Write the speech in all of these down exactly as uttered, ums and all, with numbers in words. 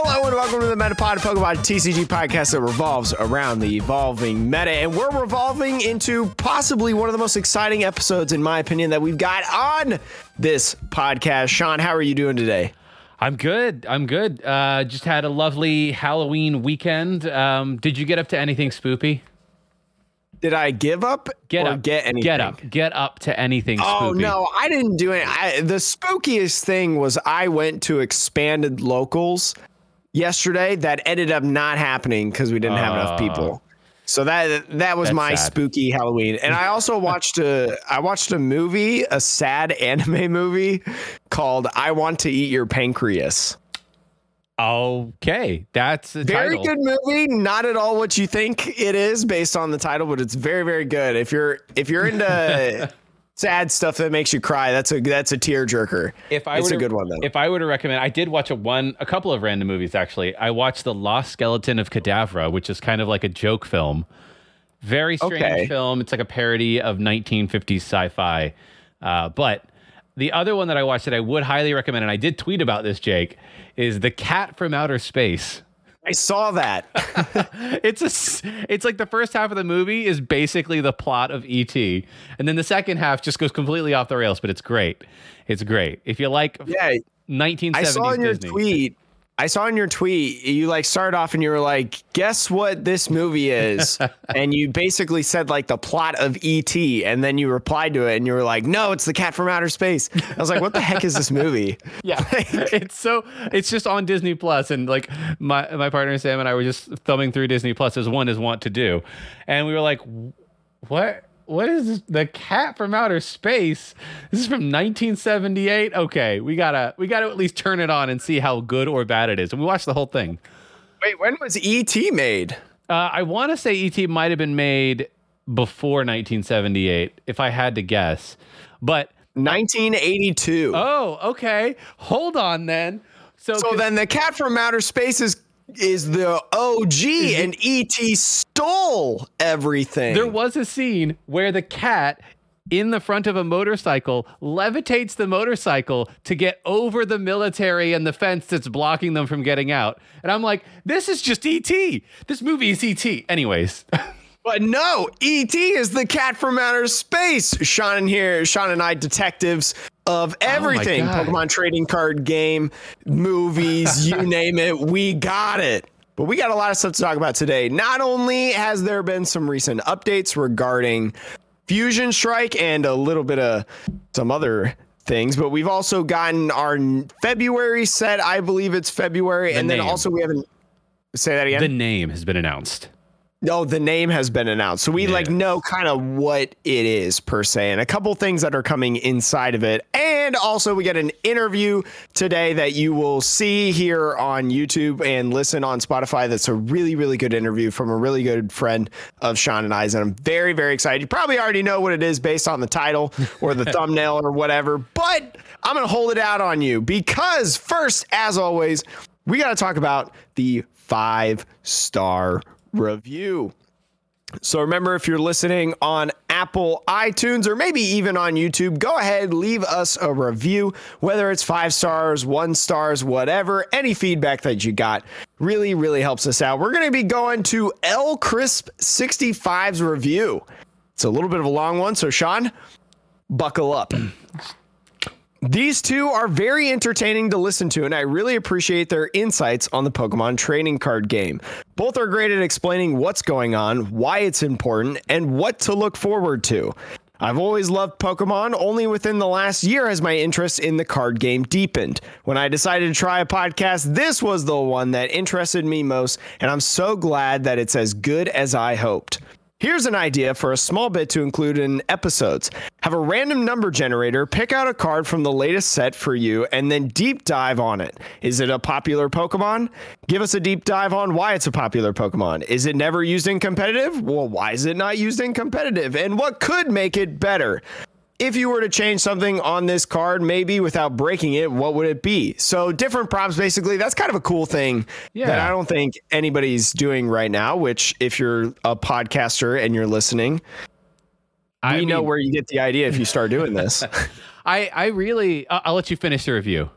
Hello and welcome to the Metapod, Pokemon T C G podcast that revolves around the evolving meta, and we're revolving into possibly one of the most exciting episodes, in my opinion, that we've got on this podcast. Sean, how are you doing today? I'm good. I'm good. Uh, just had a lovely Halloween weekend. Um, did you get up to anything spoopy? Did I give up? Get or up. Get anything? Get up. Get up to anything spooky. Oh, no, I didn't do it. I, the spookiest thing was I went to Expanded Locals yesterday. That ended up not happening because we didn't uh, have enough people. So that that was my sad. spooky Halloween. And I also watched a I watched a movie, a sad anime movie called I Want to Eat Your Pancreas. Okay, that's a very title. Good movie. Not at all what you think it is based on the title, but it's very, very good. If you're if you're into sad stuff that makes you cry, that's a that's a tearjerker. If I it's were to, a good one though. If I were to recommend, I did watch a one a couple of random movies actually. I watched The Lost Skeleton of Cadavera, which is kind of like a joke film. Very strange okay. film. It's like a parody of nineteen fifties sci-fi. Uh, but the other one that I watched that I would highly recommend, and I did tweet about this, Jake, is The Cat from Outer Space. I saw that. it's a, it's like the first half of the movie is basically the plot of E T, and then the second half just goes completely off the rails, but it's great. It's great. If you like yeah, nineteen seventies I saw in your Disney. tweet, I saw in your tweet, you like started off and you were like, guess what this movie is? And you basically said like the plot of E T and then you replied to it and you were like, no, it's The Cat from Outer Space. I was like, what the heck is this movie? Yeah, like, it's so it's just on Disney Plus. And like my, my partner, Sam, and I were just thumbing through Disney Plus as one is wont to do. And we were like, what? What is this? The Cat from Outer Space? This is from nineteen seventy-eight. Okay, we gotta we gotta at least turn it on and see how good or bad it is. And we watched the whole thing. Wait, when was E T made? Uh, I want to say E T might have been made before nineteen seventy-eight, if I had to guess. But nineteen eighty-two. Oh, okay. Hold on then. So, so then The Cat from Outer Space is. is the O G, and E T stole everything. There was a scene where the cat in the front of a motorcycle levitates the motorcycle to get over the military and the fence that's blocking them from getting out. And I'm like, this is just E T. This movie is E T. Anyways. But no, E T is The Cat from Outer Space. Sean and here, Sean and I, detectives of everything. Oh, Pokemon trading card game, movies, you name it, we got it. But we got a lot of stuff to talk about today. Not only has there been some recent updates regarding Fusion Strike and a little bit of some other things, but we've also gotten our February set. I believe it's February. The and name. Then also we haven't say that again. The name has been announced. No, the name has been announced. So we yeah. like know kind of what it is per se, and a couple things that are coming inside of it. And also we get an interview today that you will see here on YouTube and listen on Spotify. That's a really, really good interview from a really good friend of Sean and I's. And I'm very, very excited. You probably already know what it is based on the title or the thumbnail or whatever, but I'm going to hold it out on you because first, as always, we got to talk about the five star review. So remember, if you're listening on Apple iTunes or maybe even on YouTube, go ahead, leave us a review, whether it's five stars, one stars, whatever. Any feedback that you got really, really helps us out. We're going to be going to L Crisp sixty-five's review. It's a little bit of a long one, so Sean, buckle up. These two are very entertaining to listen to, and I really appreciate their insights on the Pokemon trading card game. Both are great at explaining what's going on, why it's important, and what to look forward to. I've always loved Pokemon. Only within the last year has my interest in the card game deepened. When I decided to try a podcast, this was the one that interested me most, and I'm so glad that it's as good as I hoped. Here's an idea for a small bit to include in episodes. Have a random number generator, pick out a card from the latest set for you, and then deep dive on it. Is it a popular Pokemon? Give us a deep dive on why it's a popular Pokemon. Is it never used in competitive? Well, why is it not used in competitive? And what could make it better? If you were to change something on this card, maybe without breaking it, what would it be? So different prompts, basically. That's kind of a cool thing yeah. that I don't think anybody's doing right now, which if you're a podcaster and you're listening, I we mean, know where you get the idea if you start doing this. I, I really, I'll, I'll let you finish the review.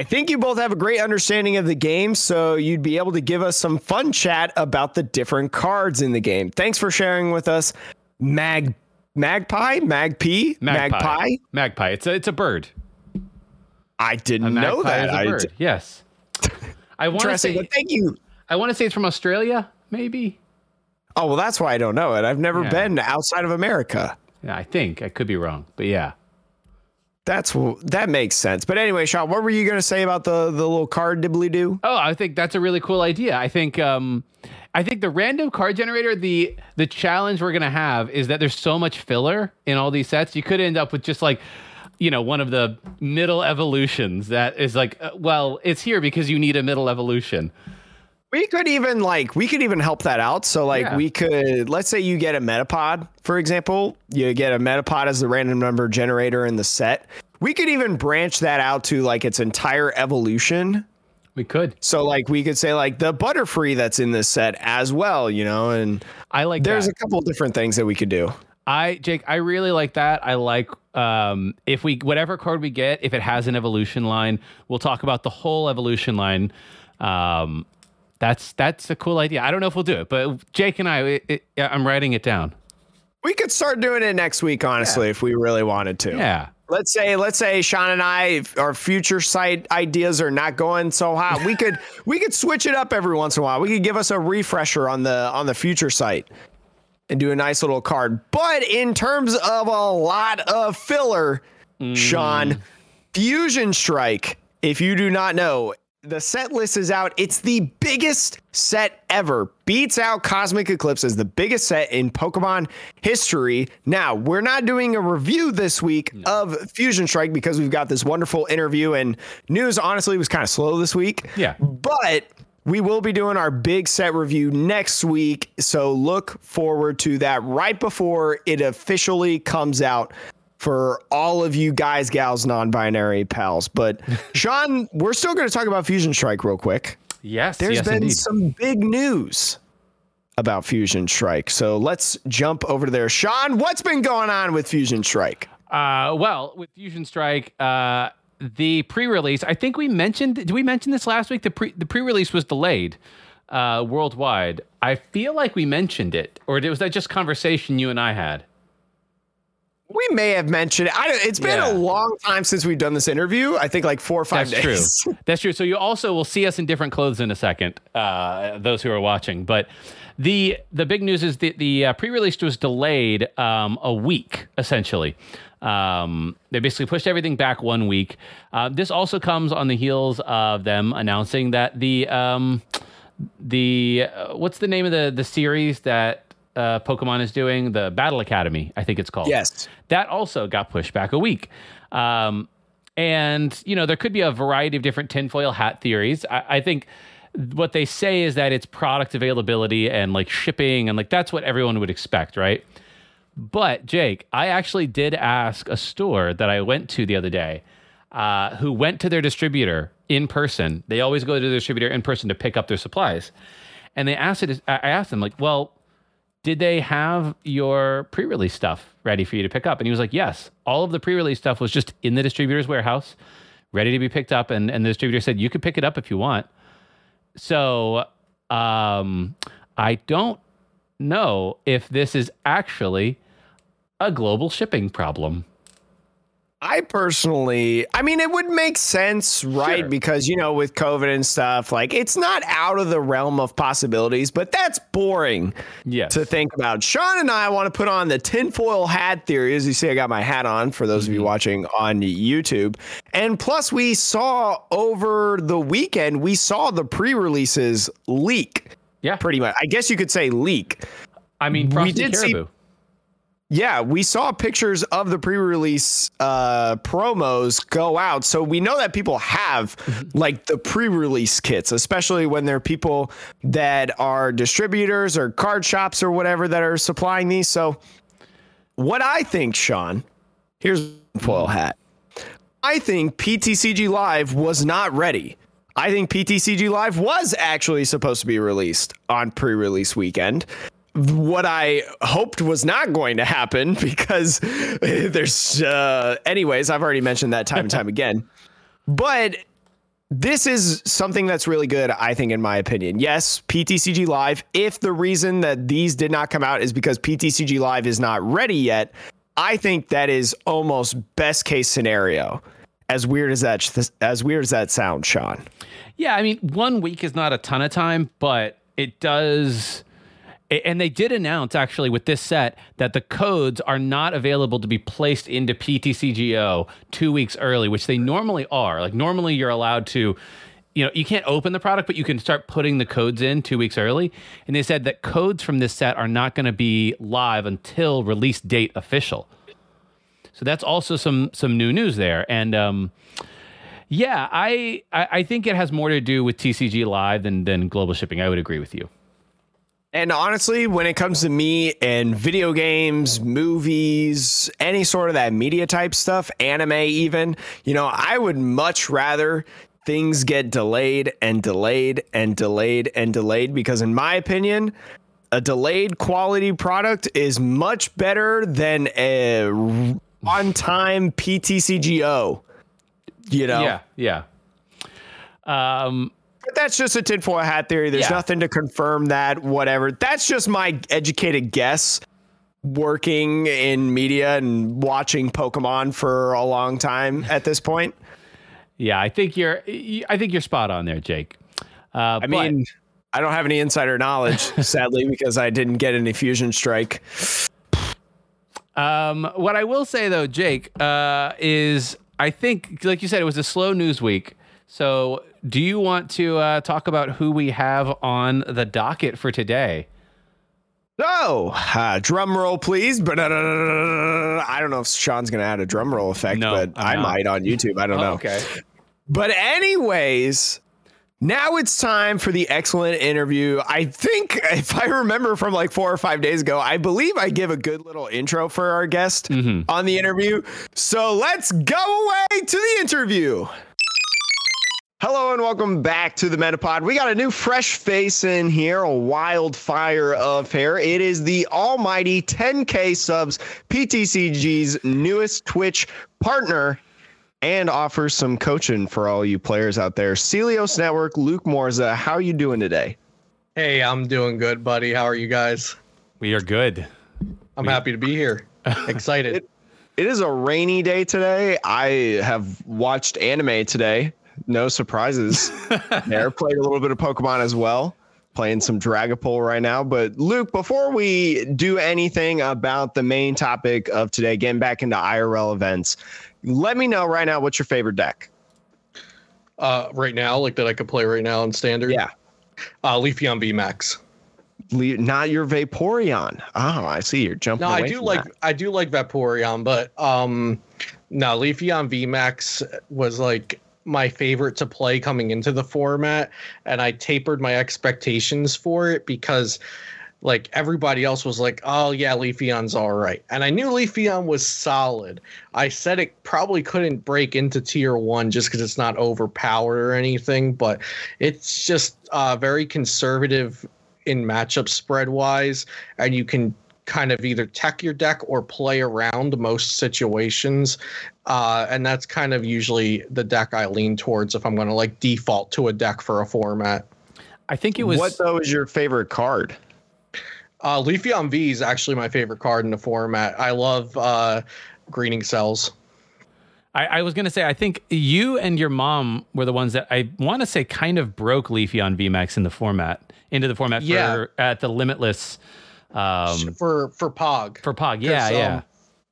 I think you both have a great understanding of the game, so you'd be able to give us some fun chat about the different cards in the game. Thanks for sharing with us, Mag Magpie, Magpie, Magpie, Magpie. Magpie. It's a it's a bird. I didn't know that. A bird. I d- yes. I want to say thank you. I want to say it's from Australia, maybe. Oh, well, that's why I don't know it. I've never yeah. been outside of America. Yeah, I think I could be wrong, but yeah. That's that makes sense. But anyway, Sean, what were you going to say about the, the little card dibbly-doo? Oh, I think that's a really cool idea. I think um, I think the random card generator, the the challenge we're going to have is that there's so much filler in all these sets. You could end up with just like, you know, one of the middle evolutions that is like, uh, well, it's here because you need a middle evolution. We could even like we could even help that out. So like yeah. we could, let's say you get a Metapod, for example, you get a Metapod as the random number generator in the set. We could even branch that out to like its entire evolution. We could. So like we could say like the Butterfree that's in this set as well, you know, and I like there's that. A couple of different things that we could do. I, Jake, I really like that. I like um, if we whatever card we get, if it has an evolution line, we'll talk about the whole evolution line. Um That's that's a cool idea. I don't know if we'll do it, but Jake and I, it, it, I'm writing it down. We could start doing it next week, honestly, yeah. if we really wanted to. Yeah. Let's say let's say Sean and I, our future site ideas are not going so hot. We could we could switch it up every once in a while. We could give us a refresher on the on the future site and do a nice little card. But in terms of a lot of filler, mm. Sean, Fusion Strike, if you do not know. The set list is out. It's the biggest set ever. Beats out Cosmic Eclipse as the biggest set in Pokemon history. Now, we're not doing a review this week no. of Fusion Strike because we've got this wonderful interview and news, honestly, was kind of slow this week. Yeah. But we will be doing our big set review next week. So look forward to that right before it officially comes out. For all of you guys, gals, non-binary pals. But Sean, we're still going to talk about Fusion Strike real quick. Yes, There's yes, been indeed. some big news about Fusion Strike. So let's jump over to there. Sean, what's been going on with Fusion Strike? Uh, well, with Fusion Strike, uh, the pre-release, I think we mentioned, did we mention this last week? The, pre, the pre-release was delayed uh, worldwide. I feel like we mentioned it, or was that just conversation you and I had? We may have mentioned it. I don't, it's been yeah. a long time since we've done this interview. I think like four or five That's days. That's true. That's true. So you also will see us in different clothes in a second, uh, those who are watching. But the the big news is that the uh, pre-release was delayed um, a week, essentially. Um, they basically pushed everything back one week. Uh, this also comes on the heels of them announcing that the, um, the uh, what's the name of the the series that, Uh, Pokemon is doing, the Battle Academy, I think it's called. Yes. That also got pushed back a week. Um, and, you know, there could be a variety of different tinfoil hat theories. I, I think what they say is that it's product availability and like shipping and like that's what everyone would expect, right? But, Jake, I actually did ask a store that I went to the other day uh, who went to their distributor in person. They always go to the distributor in person to pick up their supplies. And they asked it, I asked them, like, well, did they have your pre-release stuff ready for you to pick up? And he was like, yes, all of the pre-release stuff was just in the distributor's warehouse, ready to be picked up. And, and the distributor said, you could pick it up if you want. So um, I don't know if this is actually a global shipping problem. I personally, I mean, it would make sense, right? Sure. Because, you know, with COVID and stuff, like it's not out of the realm of possibilities, but that's boring yes. to think about. Sean and I want to put on the tinfoil hat theory. As you see, I got my hat on for those mm-hmm. of you watching on YouTube. And plus we saw over the weekend, we saw the pre-releases leak. Yeah, pretty much. I guess you could say leak. I mean, Frosty we did Caribou. See- Yeah, we saw pictures of the pre-release uh, promos go out. So we know that people have like the pre-release kits, especially when there are people that are distributors or card shops or whatever that are supplying these. So what I think, Sean, here's foil hat. I think P T C G Live was not ready. I think P T C G Live was actually supposed to be released on pre-release weekend. What I hoped was not going to happen because there's uh, anyways, I've already mentioned that time and time again, but this is something that's really good, I think, in my opinion. Yes, P T C G Live, if the reason that these did not come out is because P T C G Live is not ready yet, I think that is almost best case scenario. As weird as that, as weird as that sounds, Sean. Yeah, I mean, one week is not a ton of time, but it does. And they did announce, actually, with this set that the codes are not available to be placed into P T C G O two weeks early, which they normally are. Like, normally you're allowed to, you know, you can't open the product, but you can start putting the codes in two weeks early. And they said that codes from this set are not going to be live until release date official. So that's also some some new news there. And um, yeah, I, I I think it has more to do with T C G Live than than global shipping. I would agree with you. And honestly, when it comes to me and video games, movies, any sort of that media type stuff, anime even, you know, I would much rather things get delayed and delayed and delayed and delayed, because in my opinion, a delayed quality product is much better than a on time P T C G O, you know? Yeah, yeah. Um, but that's just a tinfoil hat theory. There's yeah. nothing to confirm that, whatever. That's just my educated guess, working in media and watching Pokemon for a long time at this point. Yeah, I think you're, I think you're spot on there, Jake. Uh, I but- mean, I don't have any insider knowledge, sadly, because I didn't get any Fusion Strike. Um, what I will say, though, Jake, uh, is I think, like you said, it was a slow news week. So do you want to uh, talk about who we have on the docket for today? Oh, uh, drum roll, please. But I don't know if Sean's going to add a drum roll effect, no, but I'm I not. might on YouTube. I don't oh, know. Okay. But anyways, now it's time for the excellent interview. I think if I remember from like four or five days ago, I believe I give a good little intro for our guest mm-hmm. on the interview. So let's go away to the interview. Hello and welcome back to the Metapod. We got a new fresh face in here, a wildfire of hair. It is the almighty ten K subs, P T C G's newest Twitch partner, and offers some coaching for all you players out there. Celio's Network, Luke Morza, how are you doing today? Hey, I'm doing good, buddy. How are you guys? We are good. I'm we... happy to be here. Excited. It, it is a rainy day today. I have watched anime today. No surprises. There, played a little bit of Pokemon as well. Playing some Dragapult right now. But Luke, before we do anything about the main topic of today, getting back into I R L events, let me know right now what's your favorite deck. Uh, right now, like that I could play right now in standard. Yeah, uh, Leafeon V MAX. Le- not your Vaporeon. Oh, I see you're jumping. No, away I do from like that. I do like Vaporeon, but um, no, Leafeon V MAX was like my favorite to play coming into the format, and I tapered my expectations for it because, like, everybody else was like, oh, yeah, Leafeon's all right. And I knew Leafeon was solid. I said it probably couldn't break into tier one just because it's not overpowered or anything, but it's just uh, very conservative in matchup spread-wise, and you can kind of either tech your deck or play around most situations. Uh, and that's kind of usually the deck I lean towards if I'm going to, like, default to a deck for a format. I think it was... What, though, is your favorite card? Uh, Leafeon V is actually my favorite card in the format. I love uh, Greening Cells. I, I was going to say, I think you and your mom were the ones that I want to say kind of broke Leafeon V MAX in the format, into the format yeah. for at the Limitless. Um, for for Pog. For Pog, yeah, um, yeah.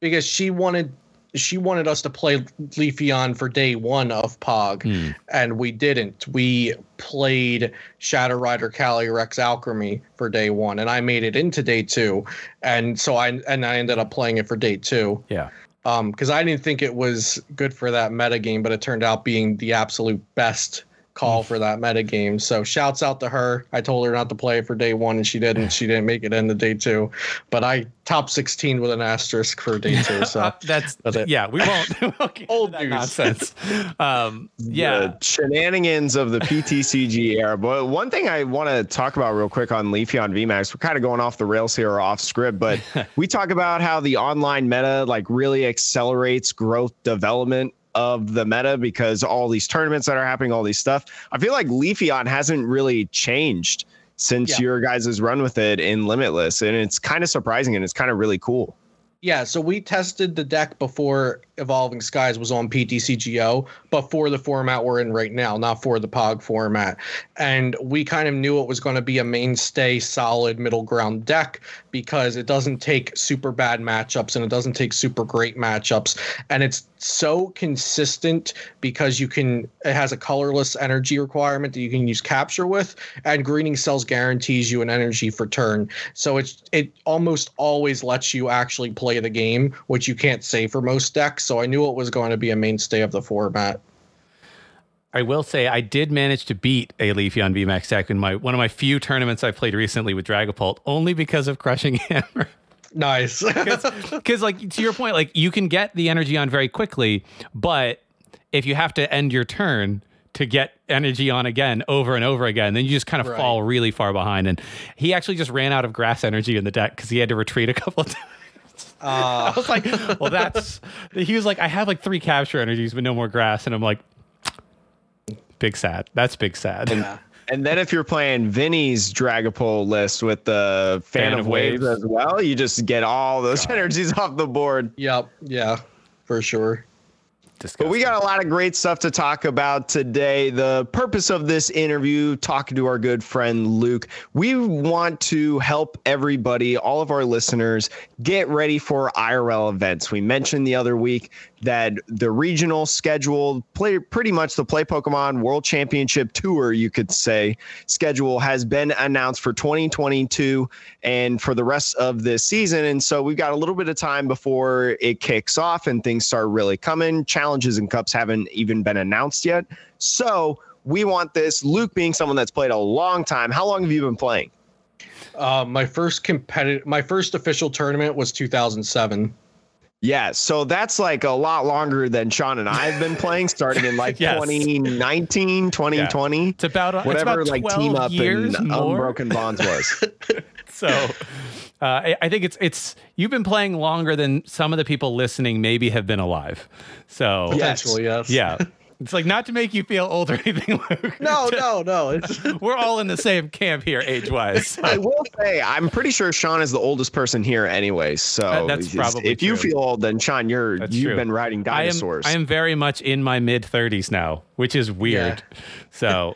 Because she wanted... She wanted us to play Leafeon for day one of Pog, mm. and we didn't. We played Shadow Rider Calyrex Alchemy for day one, and I made it into day two, and so I and I ended up playing it for day two. Yeah, um, because I didn't think it was good for that metagame, but it turned out being the absolute best call mm. for that metagame. So shouts out to her. I told her not to play it for day one, and she didn't. She didn't make it into day two, but I top sixteen with an asterisk for day two. So that's, that's it. Yeah, we won't. We won't Old that news. Nonsense. Um, yeah, the shenanigans of the P T C G era. But one thing I want to talk about real quick on Leafeon V MAX, we're kind of going off the rails here, or off script, but we talk about how the online meta like really accelerates growth development of the meta because all these tournaments that are happening, all these stuff. I feel like Leafeon hasn't really changed since yeah. your guys' run with it in Limitless, and it's kind of surprising and it's kind of really cool. Yeah, so we tested the deck before Evolving Skies was on P T C G O, but for the format we're in right now, not for the Pog format. And we kind of knew it was going to be a mainstay, solid middle ground deck because it doesn't take super bad matchups and it doesn't take super great matchups. And it's so consistent because you can, it has a colorless energy requirement that you can use capture with, and Greening Cells guarantees you an energy for turn. So it's, it almost always lets you actually play the game, which you can't say for most decks. So I knew it was going to be a mainstay of the format. I will say I did manage to beat a Leafeon V MAX deck in my one of my few tournaments I played recently with Dragapult, only because of Crushing Hammer. Nice. Because like to your point, like you can get the energy on very quickly, but if you have to end your turn to get energy on again over and over again, then you just kind of right. fall really far behind. And he actually just ran out of grass energy in the deck because he had to retreat a couple of times. Uh. I was like, well, that's he was like, I have like three capture energies, but no more grass. And I'm like, big sad. That's big sad. And, yeah. and then if you're playing Vinny's Dragapult list with the Fan, Fan of Waves as well, you just get all those God. energies off the board. Yep. Yeah, for sure. Disgusting. But we got a lot of great stuff to talk about today. The purpose of this interview, talking to our good friend Luke, we want to help everybody, all of our listeners, get ready for I R L events. We mentioned the other week that the regional schedule, play, pretty much the Play Pokemon World Championship Tour, you could say, schedule has been announced for twenty twenty-two and for the rest of this season. And so we've got a little bit of time before it kicks off and things start really coming. Challenges and cups haven't even been announced yet. So we want this. Luke, being someone that's played a long time, how long have you been playing? Uh, my first competitive, my first official tournament was two thousand seven. Yeah, so that's like a lot longer than Sean and I have been playing, starting in like yes. twenty nineteen, twenty twenty. Yeah. It's about whatever it's about like Team Up and Unbroken Bonds was. So uh, I, I think it's it's you've been playing longer than some of the people listening maybe have been alive. So potentially, yes, yes. yeah. It's like, not to make you feel old or anything, Luke. No, Just, no, no. It's... We're all in the same camp here, age-wise. So. I will say, I'm pretty sure Sean is the oldest person here anyway. So that, that's probably if true. You feel old, then Sean, you're, that's you've true. Been riding dinosaurs. I am, I am very much in my mid-thirties now, which is weird. Yeah. So...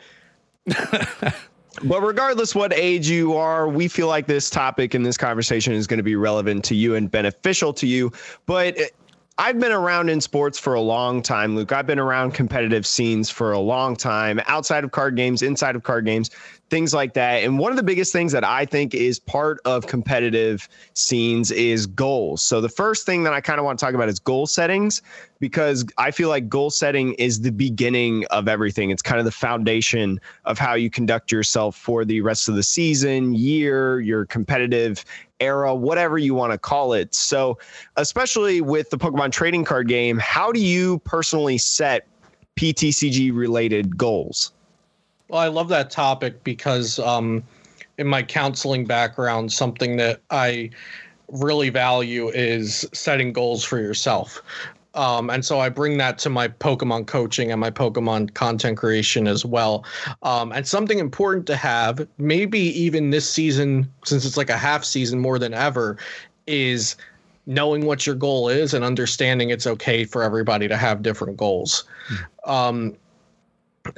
But regardless what age you are, we feel like this topic and this conversation is going to be relevant to you and beneficial to you. But... It, I've been around in sports for a long time, Luke. I've been around competitive scenes for a long time, outside of card games, inside of card games, things like that. And one of the biggest things that I think is part of competitive scenes is goals. So the first thing that I kind of want to talk about is goal settings, because I feel like goal setting is the beginning of everything. It's kind of the foundation of how you conduct yourself for the rest of the season, year, your competitive era, whatever you want to call it. So especially with the Pokemon trading card game, how do you personally set P T C G related goals? Well, I love that topic because um, in my counseling background, something that I really value is setting goals for yourself. Um, and so I bring that to my Pokemon coaching and my Pokemon content creation as well. Um, and something important to have, maybe even this season, since it's like a half season more than ever, is knowing what your goal is and understanding it's okay for everybody to have different goals. Mm-hmm. Um,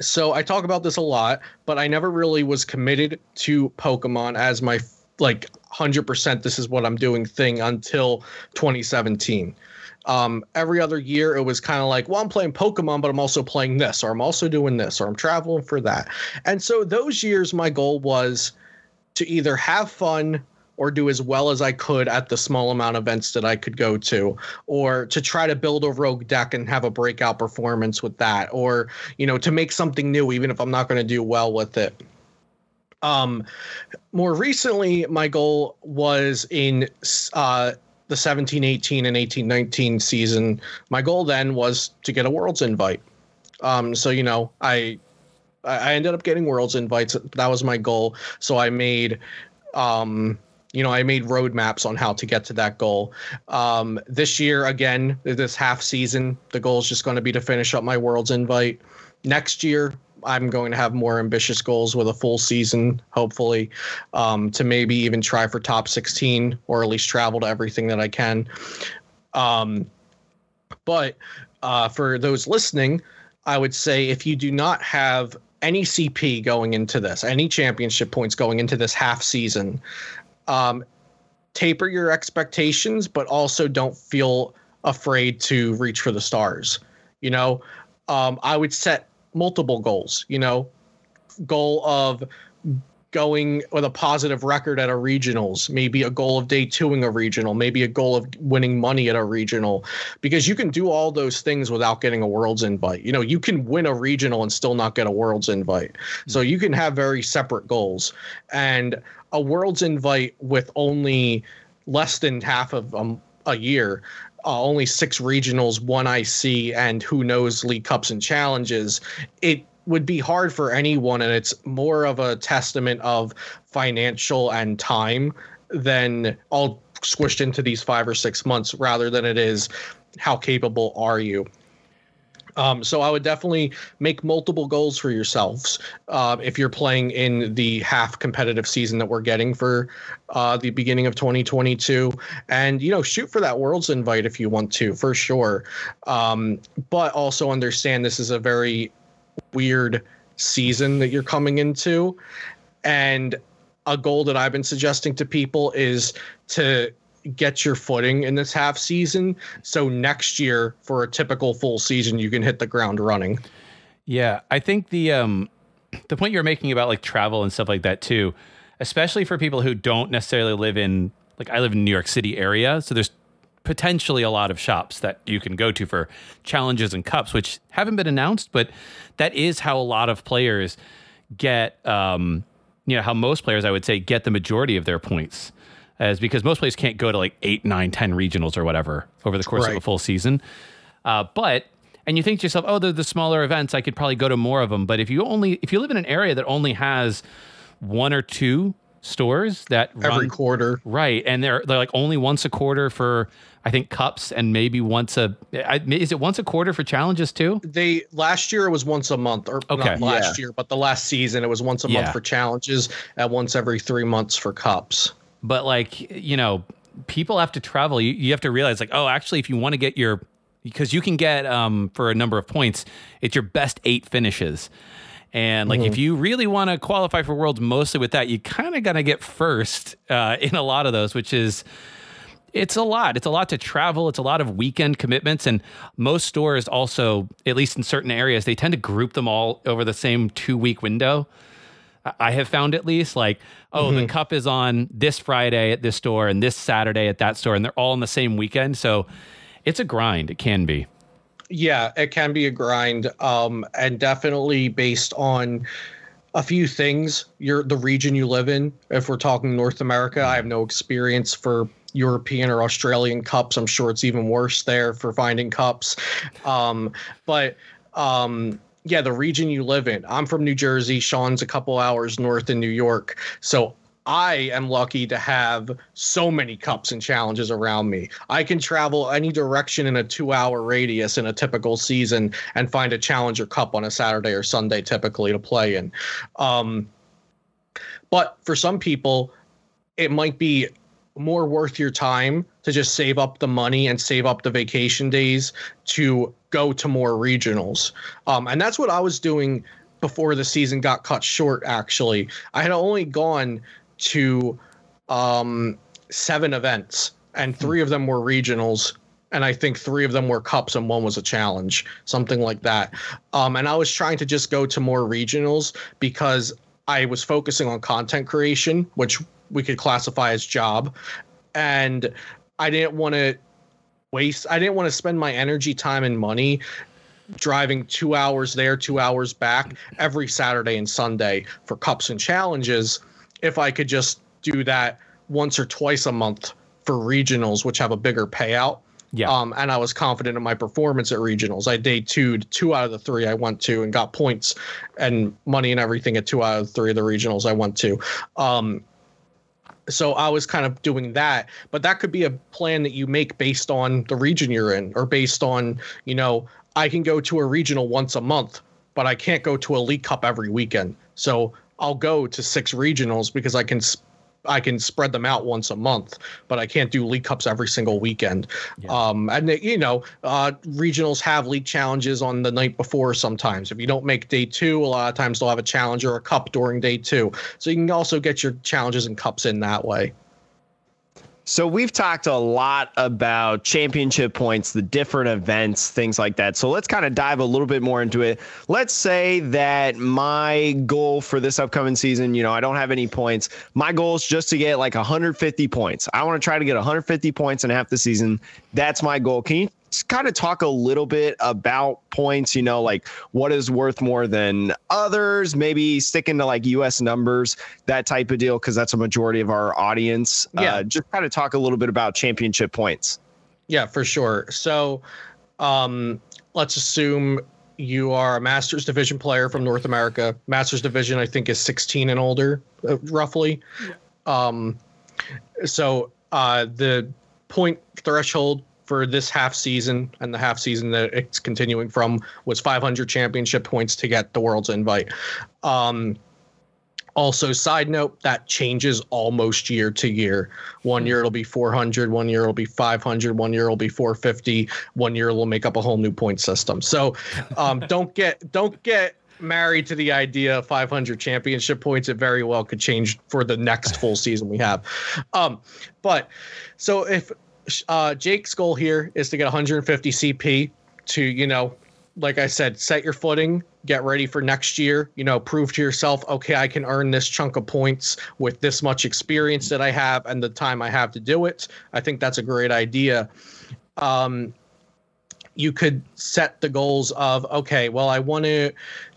so I talk about this a lot, but I never really was committed to Pokemon as my like one hundred percent this is what I'm doing thing until twenty seventeen. Um, every other year, it was kind of like, well, I'm playing Pokemon, but I'm also playing this, or I'm also doing this, or I'm traveling for that. And so those years, my goal was to either have fun or do as well as I could at the small amount of events that I could go to, or to try to build a rogue deck and have a breakout performance with that, or, you know, to make something new, even if I'm not going to do well with it. Um, more recently, my goal was in, uh, the seventeen eighteen and eighteen nineteen season, my goal then was to get a Worlds invite. Um, so, you know, I I ended up getting Worlds invites. That was my goal. So I made, um, You know, I made roadmaps on how to get to that goal. Um, this year, again, this half season, the goal is just going to be to finish up my Worlds invite. Next year, I'm going to have more ambitious goals with a full season, hopefully, um, to maybe even try for top sixteen or at least travel to everything that I can. Um, but uh, for those listening, I would say if you do not have any C P going into this, any championship points going into this half season, um, taper your expectations, but also don't feel afraid to reach for the stars. You know, um, I would set multiple goals, you know, goal of going with a positive record at a regionals, maybe a goal of day twoing a regional, maybe a goal of winning money at a regional, because you can do all those things without getting a Worlds invite. You know, you can win a regional and still not get a Worlds invite. So you can have very separate goals, and a Worlds invite with only less than half of um, a year, uh, only six regionals, one I C, and who knows, League Cups and challenges. It would be hard for anyone, and it's more of a testament of financial and time than all squished into these five or six months rather than it is how capable are you. Um, so I would definitely make multiple goals for yourselves uh, if you're playing in the half competitive season that we're getting for uh, the beginning of twenty twenty-two. And, you know, shoot for that Worlds invite if you want to, for sure. Um, but also understand this is a very weird season that you're coming into, and a goal that I've been suggesting to people is to get your footing in this half season, so next year for a typical full season you can hit the ground running. Yeah, I think the um the point you're making about like travel and stuff like that too, especially for people who don't necessarily live in, like I live in New York City area, so there's potentially a lot of shops that you can go to for challenges and cups, which haven't been announced, but that is how a lot of players get, um, you know, how most players, I would say, get the majority of their points, as because most players can't go to like eight, nine, ten regionals or whatever over the course right. of a full season. Uh, but, and you think to yourself, oh, they're the smaller events, I could probably go to more of them. But if you only, if you live in an area that only has one or two stores that run, every quarter, right, and they're they're like only once a quarter for I think cups, and maybe once a I, is it once a quarter for challenges too? They last year it was once a month, or okay. not last yeah. year, but the last season it was once a yeah. month for challenges, and once every three months for cups. But like, you know, people have to travel. You you have to realize like, oh, actually, if you want to get your, because you can get um for a number of points, it's your best eight finishes. And like, mm-hmm. if you really want to qualify for Worlds mostly with that, you kind of got to get first uh, in a lot of those, which is, it's a lot. It's a lot to travel. It's a lot of weekend commitments. And most stores also, at least in certain areas, they tend to group them all over the same two week window. I have found at least like, oh, mm-hmm. the cup is on this Friday at this store and this Saturday at that store. And they're all on the same weekend. So it's a grind. It can be. Yeah, it can be a grind, um, and definitely based on a few things. Your the region you live in. If we're talking North America, I have no experience for European or Australian cups. I'm sure it's even worse there for finding cups. Um, but um, yeah, the region you live in. I'm from New Jersey. Sean's a couple hours north in New York. So I am lucky to have so many cups and challenges around me. I can travel any direction in a two-hour radius in a typical season and find a challenge or cup on a Saturday or Sunday typically to play in. Um, but for some people, it might be more worth your time to just save up the money and save up the vacation days to go to more regionals. Um, and that's what I was doing before the season got cut short, actually. I had only gone to um seven events, and three of them were regionals, and I think three of them were cups and one was a challenge, something like that. Um and I was trying to just go to more regionals because I was focusing on content creation, which we could classify as job, and I didn't want to waste I didn't want to spend my energy, time, and money driving two hours there, two hours back every Saturday and Sunday for cups and challenges if I could just do that once or twice a month for regionals, which have a bigger payout. Yeah. Um, and I was confident in my performance at regionals. I day two'd two out of the three I went to and got points and money and everything at two out of the three of the regionals I went to. Um, So I was kind of doing that, but that could be a plan that you make based on the region you're in, or based on, you know, I can go to a regional once a month, but I can't go to a League Cup every weekend. So I'll go to six regionals because I can sp- I can spread them out once a month, but I can't do League Cups every single weekend. Yeah. Um, and, they, you know, uh, regionals have league challenges on the night before sometimes. If you don't make day two, a lot of times they'll have a challenge or a cup during day two. So you can also get your challenges and cups in that way. So we've talked a lot about championship points, the different events, things like that. So let's kind of dive a little bit more into it. Let's say that my goal for this upcoming season, you know, I don't have any points. My goal is just to get like one hundred fifty points. I want to try to get one hundred fifty points in half the season. That's my goal. Can you kind of talk a little bit about points, you know, like what is worth more than others, maybe sticking to like U S numbers, that type of deal, because that's a majority of our audience. Yeah. Uh, just kind of talk a little bit about championship points. Yeah, for sure. So um, let's assume you are a Masters Division player from North America. Masters Division, I think, is sixteen and older, uh, roughly. Yeah. Um, so uh, the point threshold for this half season and the half season that it's continuing from was five hundred championship points to get the world's invite. Um, also, side note, that changes almost year to year. One year it'll be four hundred, one year it'll be five hundred, one year it'll be four fifty, one year it'll make up a whole new point system. So um, don't get don't get married to the idea of five hundred championship points. It very well could change for the next full season we have. Um, but so if Uh, Jake's goal here is to get one hundred fifty C P to, you know, like I said, set your footing, get ready for next year, you know, prove to yourself, okay, I can earn this chunk of points with this much experience that I have and the time I have to do it. I think that's a great idea. Um, you could set the goals of, okay, well, I want to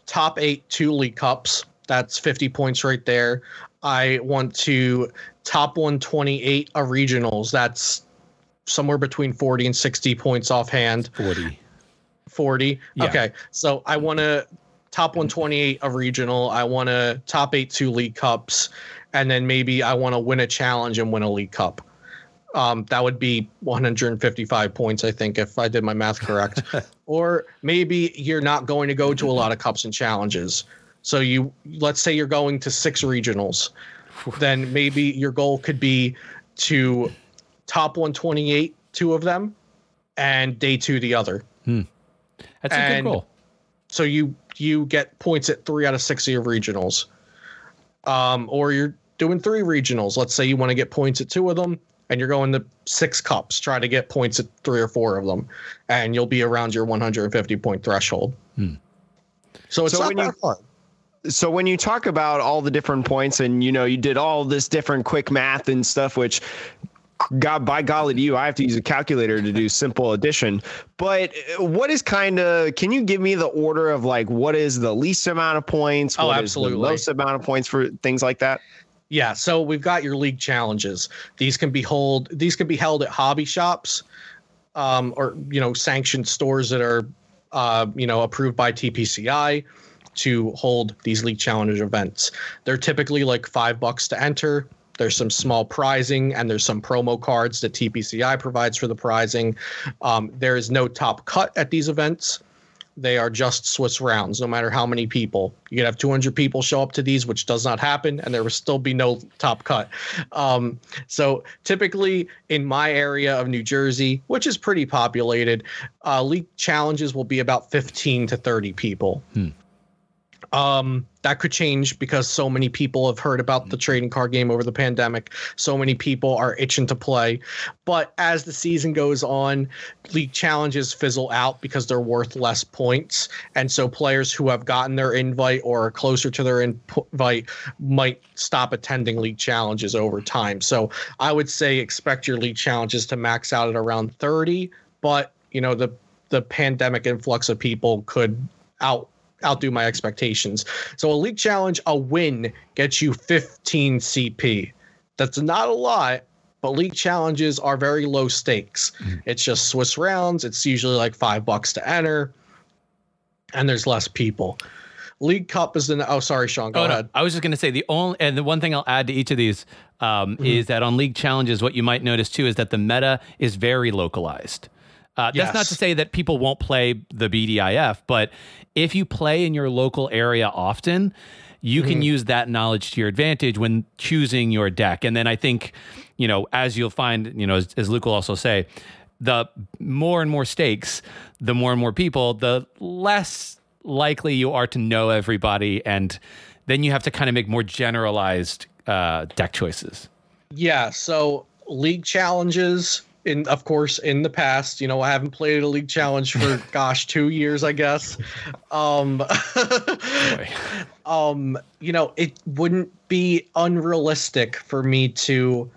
top eight two League Cups. That's fifty points right there. I want to top one twenty-eight a regionals. That's somewhere between forty and sixty points offhand. forty. forty. Yeah. Okay. So I want to top one twenty-eight a regional. I want to top eight two League Cups. And then maybe I want to win a challenge and win a League Cup. Um, that would be one hundred fifty-five points, I think, if I did my math correct. Or maybe you're not going to go to a lot of cups and challenges. So you, let's say you're going to six regionals. Then maybe your goal could be to top one twenty-eight, two of them, and day two the other. Hmm. That's a and good goal. So you you get points at three out of six of your regionals. Um, or you're doing three regionals. Let's say you want to get points at two of them, and you're going to six cups. Try to get points at three or four of them, and you'll be around your one hundred fifty point threshold. Hmm. So it's so not that hard. So when you talk about all the different points, and you know you did all this different quick math and stuff, which God, by golly to you, I have to use a calculator to do simple addition. But what is kind of, can you give me the order of like, what is the least amount of points? What oh, absolutely. Is the most amount of points for things like that? Yeah. So we've got your league challenges. These can be hold, these can be held at hobby shops um, or, you know, sanctioned stores that are, uh, you know, approved by T P C I to hold these league challenge events. They're typically like five bucks to enter. There's some small prizing, and there's some promo cards that T P C I provides for the prizing. Um, there is no top cut at these events. They are just Swiss rounds, no matter how many people. You could have two hundred people show up to these, which does not happen, and there will still be no top cut. Um, so typically in my area of New Jersey, which is pretty populated, uh, league challenges will be about fifteen to thirty people. Hmm. Um, that could change because so many people have heard about the trading card game over the pandemic. So many people are itching to play. But as the season goes on, league challenges fizzle out because they're worth less points. And so players who have gotten their invite or are closer to their invite might stop attending league challenges over time. So I would say expect your league challenges to max out at around thirty. But, you know, the, the pandemic influx of people could out outdo my expectations. So a league challenge, a win gets you fifteen C P. That's not a lot, but league challenges are very low stakes. Mm-hmm. It's just Swiss rounds. It's usually like five bucks to enter, and there's less people. League Cup is the. Oh, sorry, Sean. Go oh, ahead. No, I was just going to say the only and the one thing I'll add to each of these um, mm-hmm. is that on League Challenges, what you might notice too is that the meta is very localized. Uh, yes. That's not to say that people won't play the B D I F, but if you play in your local area often, you mm-hmm. can use that knowledge to your advantage when choosing your deck. And then I think, you know, as you'll find, you know, as, as Luke will also say, the more and more stakes, the more and more people, the less likely you are to know everybody. And then you have to kind of make more generalized uh, deck choices. Yeah. So League Challenges... In, of course, in the past, you know, I haven't played a League Challenge for, gosh, two years, I guess. Um, um, you know, it wouldn't be unrealistic for me to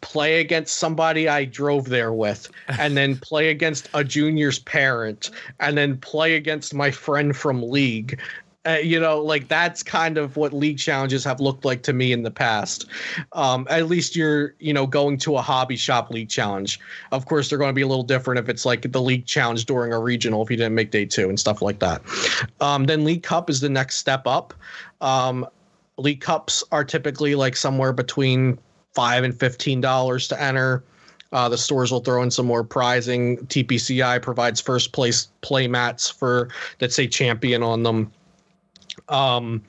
play against somebody I drove there with, and then play against a junior's parent, and then play against my friend from League. Uh, you know, like that's kind of what League Challenges have looked like to me in the past. Um, at least you're, you know, going to a hobby shop League Challenge. Of course, they're going to be a little different if it's like the League Challenge during a regional if you didn't make day two and stuff like that. Um, then League Cup is the next step up. Um, League Cups are typically like somewhere between five dollars and fifteen dollars to enter. Uh, the stores will throw in some more prizing. T P C I provides first place play mats for that say champion on them. Um,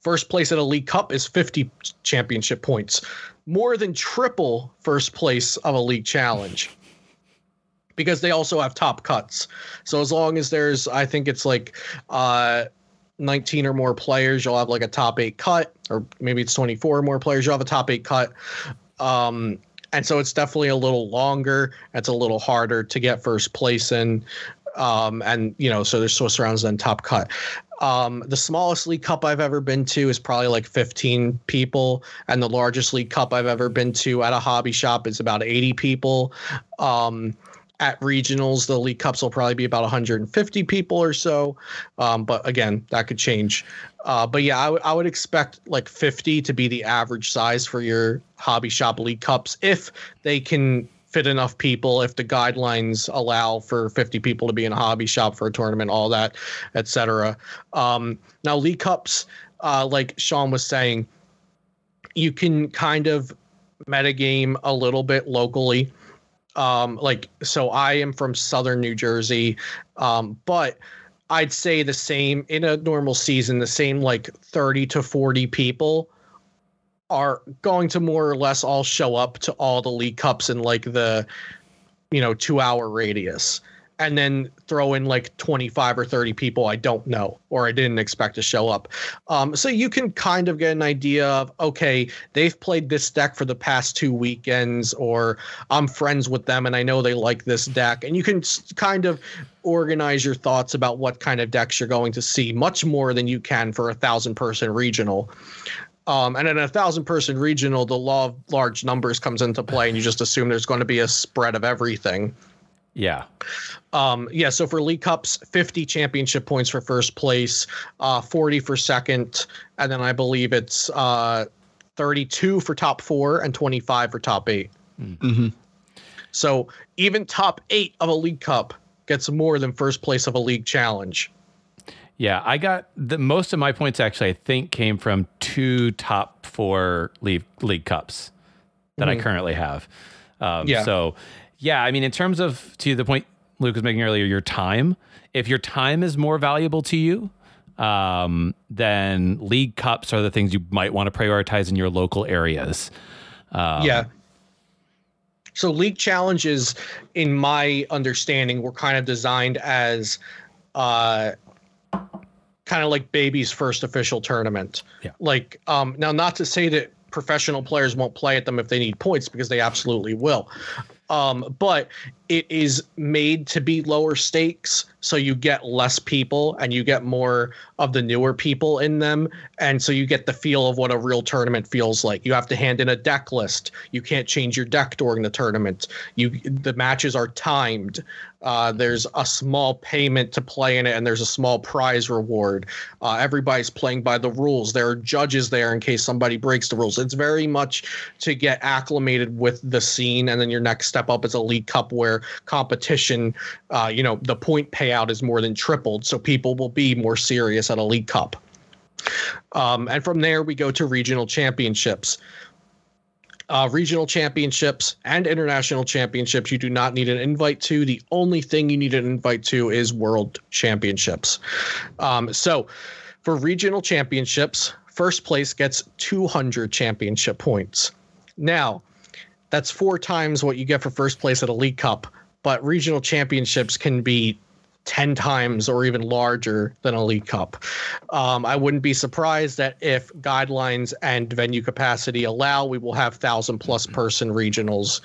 first place at a League Cup is fifty championship points, more than triple first place of a League Challenge, because they also have top cuts. So as long as there's, I think it's like uh, nineteen or more players, you'll have like a top eight cut, or maybe it's twenty-four or more players, you'll have a top eight cut. Um, and so it's definitely a little longer. It's a little harder to get first place in. Um, and, you know, so there's Swiss rounds and top cut. Um, the smallest League Cup I've ever been to is probably like fifteen people. And the largest League Cup I've ever been to at a hobby shop is about eighty people. Um, at regionals, the League Cups will probably be about one hundred fifty people or so. Um, but again, that could change. Uh, but yeah, I, w- I would expect like fifty to be the average size for your hobby shop League Cups if they can fit enough people, if the guidelines allow for fifty people to be in a hobby shop for a tournament, all that, et cetera. Um, now, League Cups, uh, like Sean was saying, you can kind of metagame a little bit locally. Um, like, so I am from southern New Jersey, um, but I'd say the same in a normal season, the same like thirty to forty people are going to more or less all show up to all the League Cups in like the, you know, two hour radius, and then throw in like twenty-five or thirty people I don't know, or I didn't expect to show up. Um, so you can kind of get an idea of, okay, they've played this deck for the past two weekends, or I'm friends with them and I know they like this deck. And you can kind of organize your thoughts about what kind of decks you're going to see much more than you can for a thousand person regional. Um, and in a thousand person regional, the law of large numbers comes into play, and you just assume there's going to be a spread of everything. Yeah. Um, yeah. So for League Cups, fifty championship points for first place, uh, forty for second. And then I believe it's uh, thirty-two for top four and twenty-five for top eight. Mm-hmm. So even top eight of a League Cup gets more than first place of a League Challenge. Yeah, I got the most of my points actually, I think, came from two top four league, league cups that mm-hmm. I currently have. Um, yeah. So, yeah, I mean, in terms of, to the point Luke was making earlier, your time, if your time is more valuable to you, um, then league cups are the things you might want to prioritize in your local areas. Um, yeah. So league challenges, in my understanding, were kind of designed as uh, – kind of like baby's first official tournament. Yeah. Like um, now, not to say that professional players won't play at them if they need points, because they absolutely will. Um, but it is made to be lower stakes, so you get less people and you get more of the newer people in them. And so you get the feel of what a real tournament feels like. You have to hand in a deck list. You can't change your deck during the tournament. You the matches are timed. Uh, there's a small payment to play in it, and there's a small prize reward. Uh, everybody's playing by the rules. There are judges there in case somebody breaks the rules. It's very much to get acclimated with the scene, and then your next step up is a League Cup where their competition, uh, you know, the point payout is more than tripled, so people will be more serious at a League Cup. Um, and from there, we go to regional championships. Uh, regional championships and international championships, you do not need an invite to. The only thing you need an invite to is world championships. Um, so for regional championships, first place gets two hundred championship points. Now, that's four times what you get for first place at a League Cup, but regional championships can be ten times or even larger than a League Cup. Um, I wouldn't be surprised that if guidelines and venue capacity allow, we will have thousand plus person regionals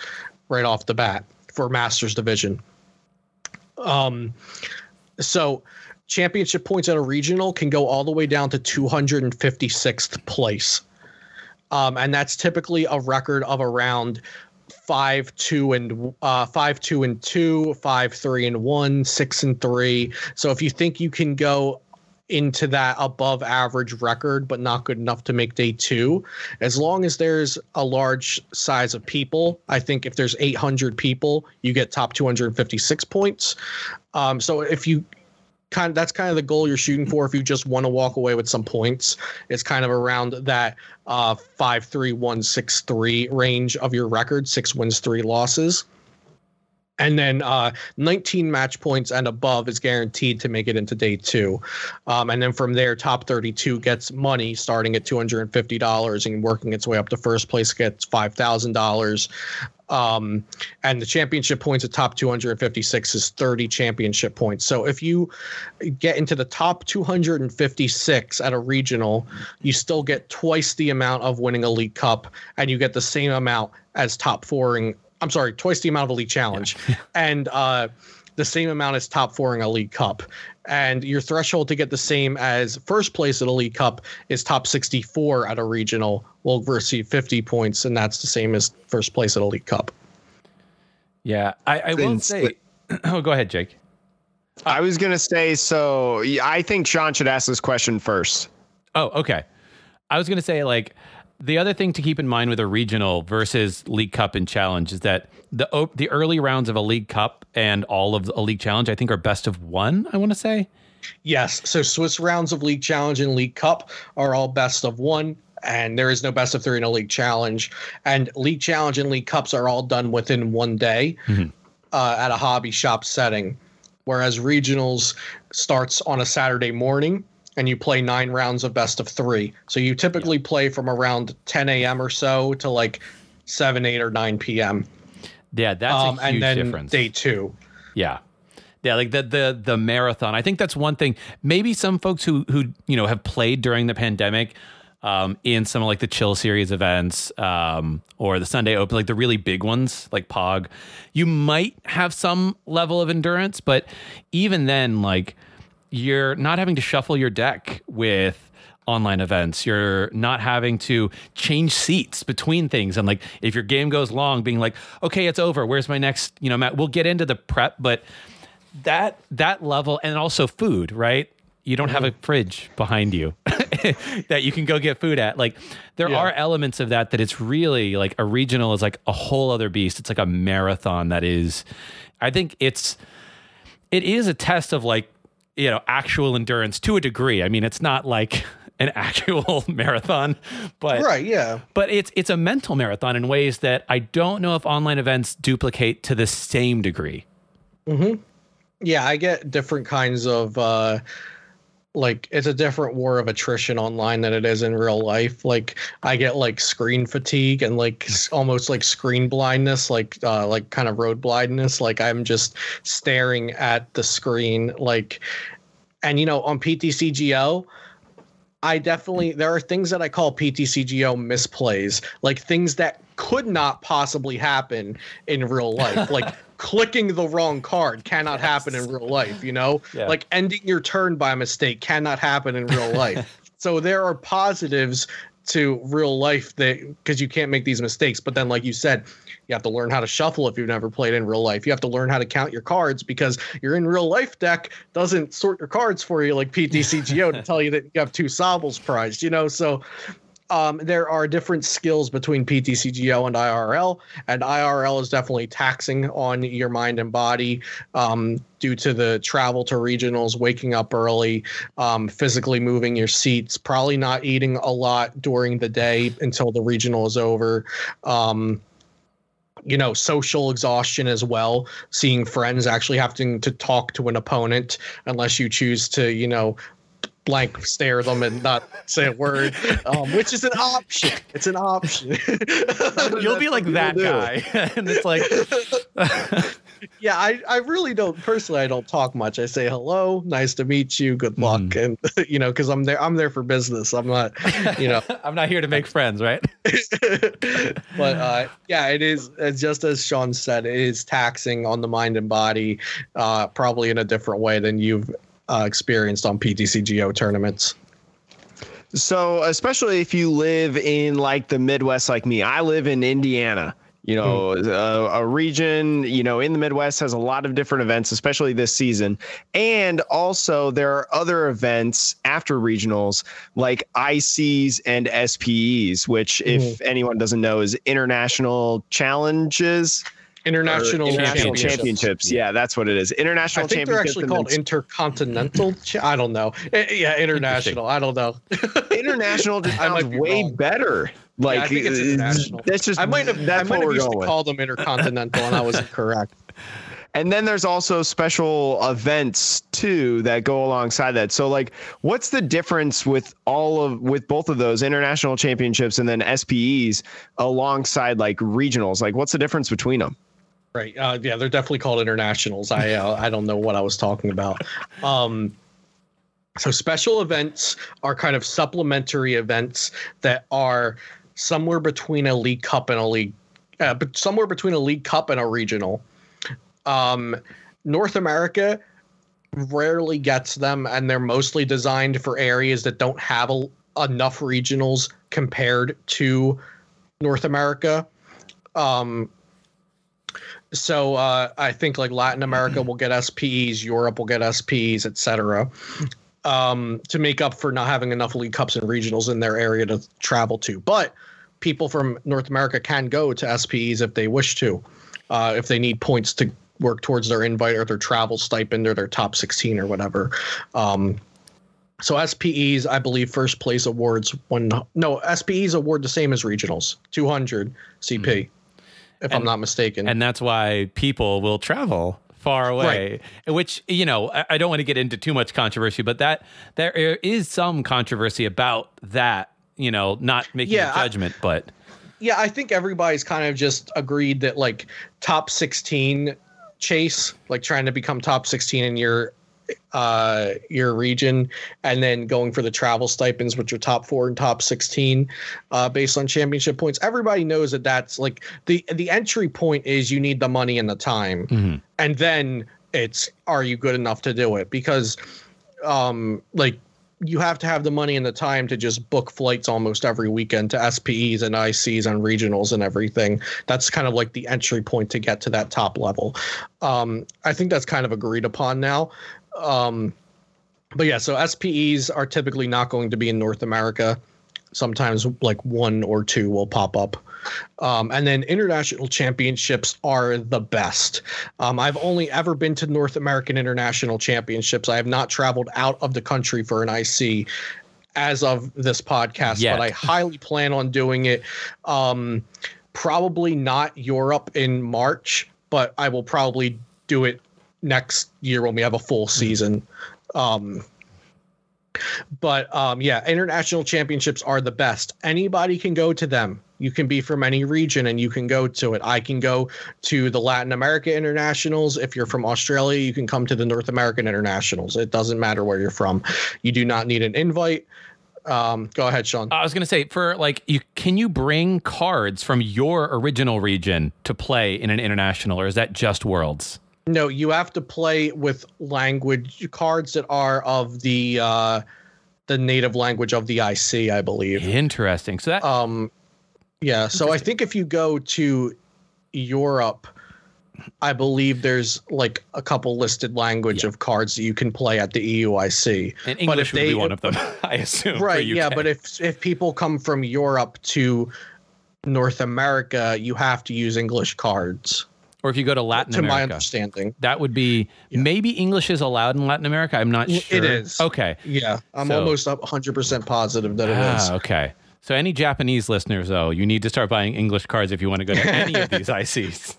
right off the bat for Masters Division. Um, so championship points at a regional can go all the way down to two hundred fifty-sixth place. Um, and that's typically a record of around Five two and uh, five two and two, five three and one, six and three. So if you think you can go into that above average record, but not good enough to make day two, as long as there's a large size of people, I think if there's eight hundred people, you get top two hundred fifty six points. Um, so if you kind of, that's kind of the goal you're shooting for. If you just want to walk away with some points, it's kind of around that uh, five three one six three range of your record, six wins, three losses, and then uh, nineteen match points and above is guaranteed to make it into day two, um, and then from there, top thirty-two gets money starting at two hundred and fifty dollars and working its way up to first place gets five thousand dollars. Um, and the championship points at top two hundred fifty-six is thirty championship points. So if you get into the top two hundred fifty-six at a regional, you still get twice the amount of winning a League Cup, and you get the same amount as top fouring. I'm sorry, twice the amount of a League Challenge, yeah. and uh, the same amount as top fouring a League Cup. And your threshold to get the same as first place at a League Cup is top sixty-four at a regional will receive fifty points, and that's the same as first place at a League Cup. Yeah, I, I will say. Oh, go ahead, Jake. Uh, I was gonna say. So I think Sean should ask this question first. Oh, okay. I was gonna say, like, the other thing to keep in mind with a regional versus League Cup and Challenge is that the the early rounds of a League Cup and all of a League Challenge, I think, are best of one, I want to say. Yes. So Swiss rounds of League Challenge and League Cup are all best of one, and there is no best of three in a League Challenge. And League Challenge and League Cups are all done within one day mm-hmm. uh, at a hobby shop setting, whereas regionals starts on a Saturday morning. And you play nine rounds of best of three. So you typically play from around ten a.m. or so to like seven, eight, or nine p.m. Yeah, that's um, a huge difference. And then day two. Yeah. Yeah, like the the the marathon. I think that's one thing. Maybe some folks who, who you know, have played during the pandemic um, in some of like the Chill Series events um, or the Sunday Open, like the really big ones like Pog, you might have some level of endurance. But even then, like, you're not having to shuffle your deck with online events. You're not having to change seats between things. And like, if your game goes long, being like, okay, it's over. Where's my next, you know, Matt, we'll get into the prep, but that, that level, and also food, right? You don't have a fridge behind you that you can go get food at. Like, there yeah. are elements of that, that it's really like a regional is like a whole other beast. It's like a marathon. That is, I think it's, it is a test of like, you know, actual endurance to a degree. I mean, it's not like an actual marathon, but right, yeah. But it's it's a mental marathon in ways that I don't know if online events duplicate to the same degree. Mm-hmm. Yeah, I get different kinds of uh, like it's a different war of attrition online than it is in real life. Like I get like screen fatigue and like almost like screen blindness, like uh, like kind of road blindness. Like I'm just staring at the screen, like. And, you know, on P T C G O, I definitely there are things that I call P T C G O misplays, like things that could not possibly happen in real life. Like clicking the wrong card cannot yes. happen in real life, you know, yeah. like ending your turn by mistake cannot happen in real life. So there are positives to real life that because you can't make these mistakes. But then, like you said, you have to learn how to shuffle if you've never played in real life. You have to learn how to count your cards because your in real life deck doesn't sort your cards for you like P T C G O to tell you that you have two Sobbles prized, you know? So Um, there are different skills between P T C G O and I R L, and I R L is definitely taxing on your mind and body um, due to the travel to regionals, waking up early, um, physically moving your seats, probably not eating a lot during the day until the regional is over. Um, you know, social exhaustion as well, seeing friends, actually having to talk to an opponent unless you choose to, you know, blank stare them and not say a word, um, which is an option. It's an option. You'll be like that guy. And it's like... yeah, I, I really don't, personally, I don't talk much. I say, hello, nice to meet you, good luck. Mm. And, you know, because I'm there, I'm there for business. I'm not, you know. I'm not here to make friends, right? But, uh, yeah, it is, just as Sean said, it is taxing on the mind and body, uh, probably in a different way than you've Uh, experienced on P T C G O tournaments. So especially if you live in like the Midwest, like me, I live in Indiana, you know, mm. a, a region, you know, in the Midwest has a lot of different events, especially this season. And also there are other events after regionals like I Cs and S P Es, which mm. if anyone doesn't know is international challenges. International, international championships. championships. Yeah, that's what it is. International I think championships. They're actually called intercontinental. Cha- I don't know. Yeah, international. I don't know. international just sounds be way wrong. better. Like yeah, I think it's international. That's just I might have I might have used to with. call them intercontinental and I was incorrect. And then there's also special events too that go alongside that. So like, what's the difference with all of with both of those international championships and then S P Es alongside like regionals? Like, what's the difference between them? Right. Uh, yeah, they're definitely called internationals. I uh, I don't know what I was talking about. Um, so special events are kind of supplementary events that are somewhere between a league cup and a league, uh, but somewhere between a league cup and a regional. Um, North America rarely gets them, and they're mostly designed for areas that don't have a, enough regionals compared to North America. Um, So uh, I think like Latin America will get S P Es, Europe will get S P Es, et cetera, um, to make up for not having enough League Cups and regionals in their area to travel to. But people from North America can go to S P Es if they wish to, uh, if they need points to work towards their invite or their travel stipend or their top sixteen or whatever. Um, so S P Es, I believe, first place awards one. No, S P Es award the same as regionals, two hundred C P. Mm-hmm. If and, I'm not mistaken. And that's why people will travel far away, right. Which, you know, I, I don't want to get into too much controversy, but that there is some controversy about that, you know, not making yeah, a judgment, I, but. Yeah, I think everybody's kind of just agreed that like top sixteen chase, like trying to become top sixteen in your uh, your region and then going for the travel stipends, which are top four and top sixteen uh, based on championship points. Everybody knows that that's like the, the entry point is you need the money and the time. Mm-hmm. And then it's, are you good enough to do it? Because um, like you have to have the money and the time to just book flights almost every weekend to S P Es and I Cs and regionals and everything. That's kind of like the entry point to get to that top level. Um, I think that's kind of agreed upon now. Um, but yeah, so S P Es are typically not going to be in North America. Sometimes like one or two will pop up. Um, and then international championships are the best. Um, I've only ever been to North American international championships. I have not traveled out of the country for an I C as of this podcast, yet. But I highly plan on doing it. Um, probably not Europe in March, but I will probably do it next year when we have a full season. Um, but um, yeah, international championships are the best. Anybody can go to them. You can be from any region and you can go to it. I can go to the Latin America internationals. If you're from Australia, you can come to the North American internationals. It doesn't matter where you're from. You do not need an invite. Um, go ahead, Sean. I was going to say for like, you, can you bring cards from your original region to play in an international, or is that just Worlds? No, you have to play with language cards that are of the uh, the native language of the I C, I believe. Interesting. So that, um, yeah. So I think if you go to Europe, I believe there's like a couple listed language yeah. of cards that you can play at the E U I C. And English but if would they, be one of them, I assume. Right, yeah, but if if people come from Europe to North America, you have to use English cards. Or if you go to Latin to America. To my understanding. That would be, yeah. maybe English is allowed in Latin America? I'm not sure. It is. Okay. Yeah, I'm so, almost one hundred percent positive that it ah, is. Okay. So any Japanese listeners, though, you need to start buying English cards if you want to go to any of these I Cs.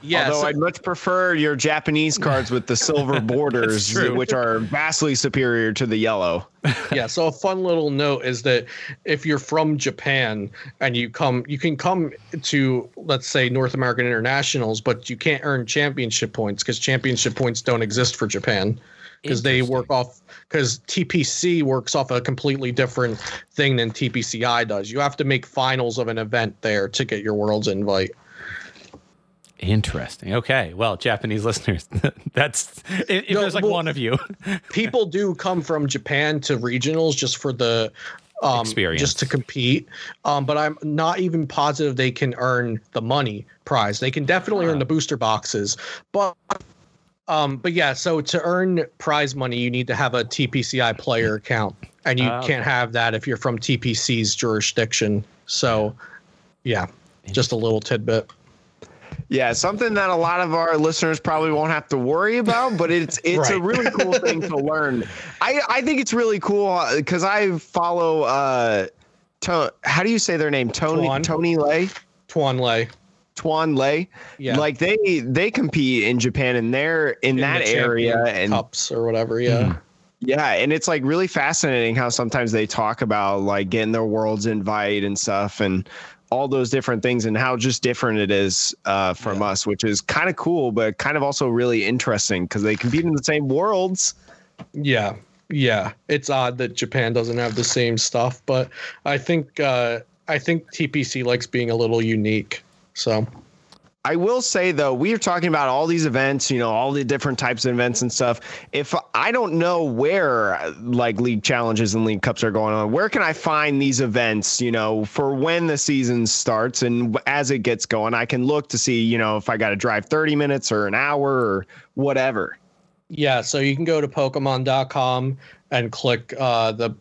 Yes. Although I'd much prefer your Japanese cards with the silver borders, which are vastly superior to the yellow. Yeah. So a fun little note is that if you're from Japan and you come, you can come to, let's say, North American Internationals, but you can't earn championship points because championship points don't exist for Japan. Because they work off, because T P C works off a completely different thing than T P C I does. You have to make finals of an event there to get your world's invite. Interesting. Okay. Well, Japanese listeners, that's if no, there's like well, one of you. People do come from Japan to regionals just for the um, experience, just to compete. Um, but I'm not even positive they can earn the money prize. They can definitely oh. earn the booster boxes, but. Um, but yeah, so to earn prize money, you need to have a T P C I player account, and you uh, can't have that if you're from T P C's jurisdiction. So, yeah, just a little tidbit. Yeah, something that a lot of our listeners probably won't have to worry about, but it's it's right. a really cool thing to learn. I, I think it's really cool because I follow uh, to, how do you say their name? Tony Tuan. Tony Lay. Tuan Lay. Tuan Lei, yeah. like they they compete in Japan and they're in, in that area and cups or whatever, yeah, yeah, and it's like really fascinating how sometimes they talk about like getting their world's invite and stuff and all those different things and how just different it is uh, from yeah. us, which is kind of cool but kind of also really interesting because they compete in the same worlds. Yeah, yeah, it's odd that Japan doesn't have the same stuff, but I think uh, I think T P C likes being a little unique. So I will say, though, we are talking about all these events, you know, all the different types of events and stuff. If I don't know where like league challenges and league cups are going on, where can I find these events, you know, for when the season starts and as it gets going, I can look to see, you know, if I got to drive thirty minutes or an hour or whatever. Yeah. So you can go to Pokemon dot com and click uh, the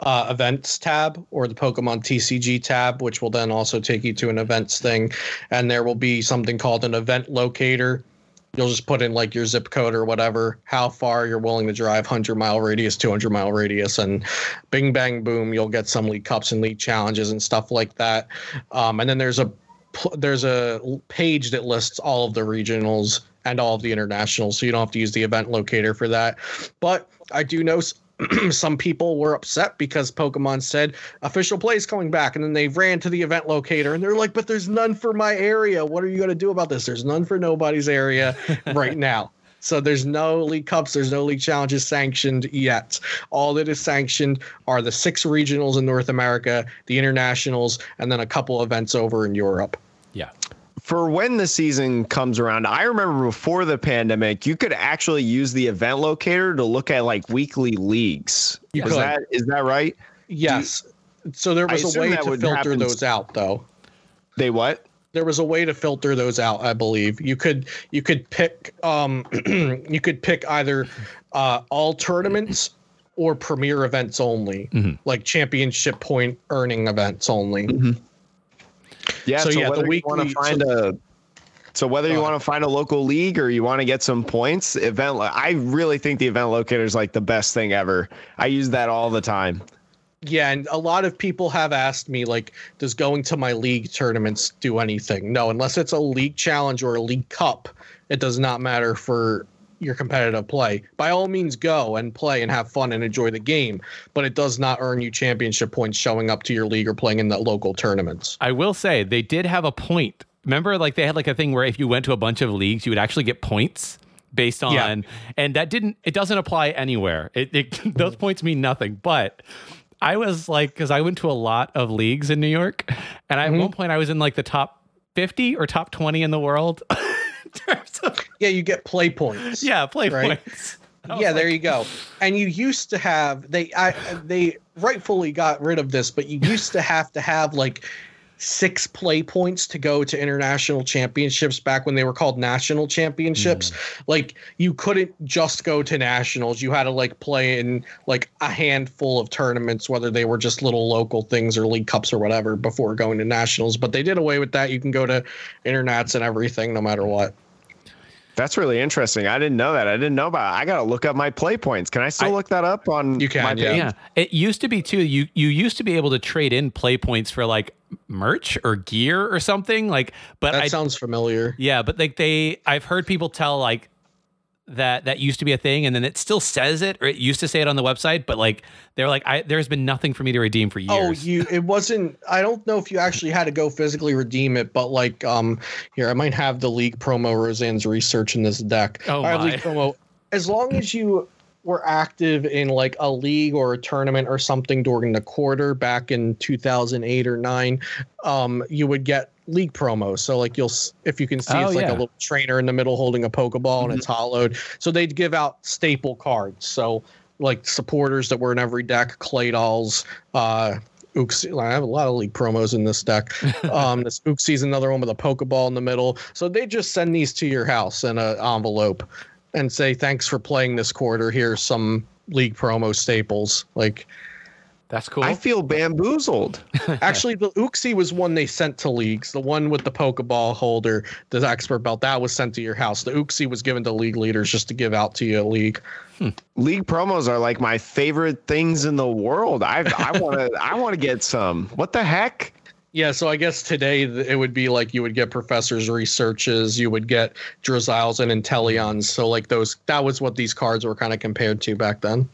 Uh, events tab or the Pokemon T C G tab, which will then also take you to an events thing, and there will be something called an event locator. You'll just put in like your zip code or whatever, how far you're willing to drive, one hundred mile radius, two hundred mile radius, and bing bang boom, you'll get some league cups and league challenges and stuff like that. Um, and then there's a there's a page that lists all of the regionals and all of the internationals, so you don't have to use the event locator for that. But I do know some people were upset because Pokemon said official play is coming back, and then they ran to the event locator and they're like, but there's none for my area. What are you going to do about this? There's none for nobody's area right now. So there's no league cups. There's no league challenges sanctioned yet. All that is sanctioned are the six regionals in North America, the internationals, and then a couple events over in Europe. Yeah. For when the season comes around, I remember before the pandemic, you could actually use the event locator to look at like weekly leagues. You is could. that is that right? Yes. You, so there was a way to filter those out, though. They what? There was a way to filter those out, I believe. You could you could pick um you could pick either uh, all tournaments or premier events only, mm-hmm. like championship point earning events only. Mm-hmm. Yeah, so, so yeah, whether the weekly, you want to find so, a so whether you uh, want to find a local league or you want to get some points, event I really think the event locator is like the best thing ever. I use that all the time. Yeah, and a lot of people have asked me, like, does going to my league tournaments do anything? No, unless it's a league challenge or a league cup, it does not matter for your competitive play. By all means, go and play and have fun and enjoy the game, but it does not earn you championship points showing up to your league or playing in the local tournaments. I will say they did have a point. Remember, like, they had like a thing where if you went to a bunch of leagues, you would actually get points based on, yeah. and that didn't, it doesn't apply anywhere. It, it those points mean nothing, but I was like, because I went to a lot of leagues in New York, and mm-hmm. at one point I was in like the top fifty or top twenty in the world. Terms of, yeah, you get play points. Yeah, play right? points. Yeah, there like, you go. And you used to have they I, they rightfully got rid of this, but you used to have to have like six play points to go to international championships back when they were called national championships. Mm. Like, you couldn't just go to nationals. You had to like play in like a handful of tournaments, whether they were just little local things or league cups or whatever, before going to nationals. But they did away with that. You can go to internats and everything no matter what. That's really interesting. I didn't know that. I didn't know about it. I got to look up my play points. Can I still I, look that up on you can, my yeah. yeah. It used to be, too, you you used to be able to trade in play points for, like, merch or gear or something. Like, but That I, sounds familiar. Yeah, but, like, they... I've heard people tell, like, that that used to be a thing, and then it still says it, or it used to say it on the website, but, like, they're like, I, there's been nothing for me to redeem for years. Oh, you... It wasn't... I don't know if you actually had to go physically redeem it, but, like, um, here, I might have the league promo Roseanne's research in this deck. Oh, my. Our league promo. As long as you were active in, like, a league or a tournament or something during the quarter back in two thousand eight or nine, um, you would get league promos. So, like, you'll, if you can see, oh, it's like yeah. a little trainer in the middle holding a Pokeball, mm-hmm. and it's hollowed. So they'd give out staple cards. So, like, supporters that were in every deck, clay dolls, uh, Uxie. I have a lot of league promos in this deck. Um, this Uxie's another one with a Pokeball in the middle. So they just send these to your house in an envelope and say, thanks for playing this quarter. Here's some league promo staples. Like, that's cool. I feel bamboozled. Actually, the Uxie was one they sent to leagues. The one with the Pokeball holder, the expert belt, that was sent to your house. The Uxie was given to league leaders just to give out to your league. Hmm. League promos are like my favorite things in the world. I I want to I want to get some. What the heck? Yeah, so I guess today it would be like you would get Professor's Researches, you would get Drizzle's and Inteleons. So like those, that was what these cards were kind of compared to back then.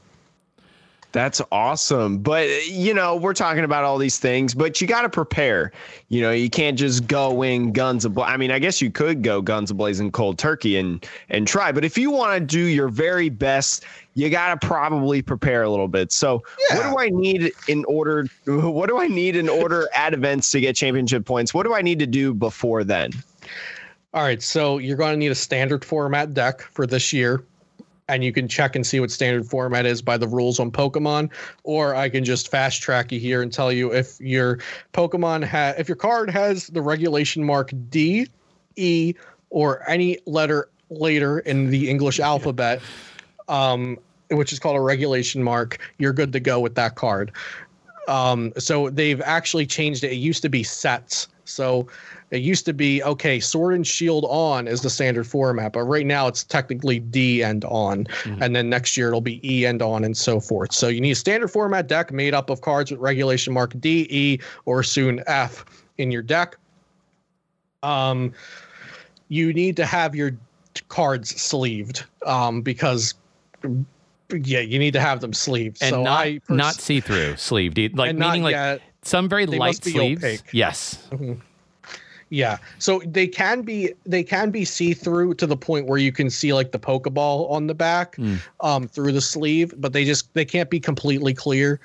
That's awesome. But, you know, we're talking about all these things, but you got to prepare. You know, you can't just go in guns abla-. I mean, I guess you could go guns ablazing cold turkey and and try. But if you want to do your very best, you got to probably prepare a little bit. So yeah. what do I need in order? What do I need in order at events to get championship points? What do I need to do before then? All right. So you're going to need a standard format deck for this year. And you can check and see what standard format is by the rules on Pokemon, or I can just fast track you here and tell you if your Pokemon ha- if your card has the regulation mark D, E, or any letter later in the English alphabet, um, which is called a regulation mark, you're good to go with that card. Um, so they've actually changed it. It used to be sets. So it used to be, okay, Sword and Shield on is the standard format, but right now it's technically D and on, mm-hmm. and then next year it'll be E and on and so forth. So you need a standard format deck made up of cards with regulation mark D, E, or soon F in your deck. Um, you need to have your cards sleeved um, because... Yeah, you need to have them sleeved. And so not, I pers- not see-through sleeved, like and meaning like yet. Some very they light sleeves. Opaque. Yes. Mm-hmm. Yeah. So they can be they can be see-through to the point where you can see like the Pokeball on the back mm. um, through the sleeve, but they just they can't be completely clear.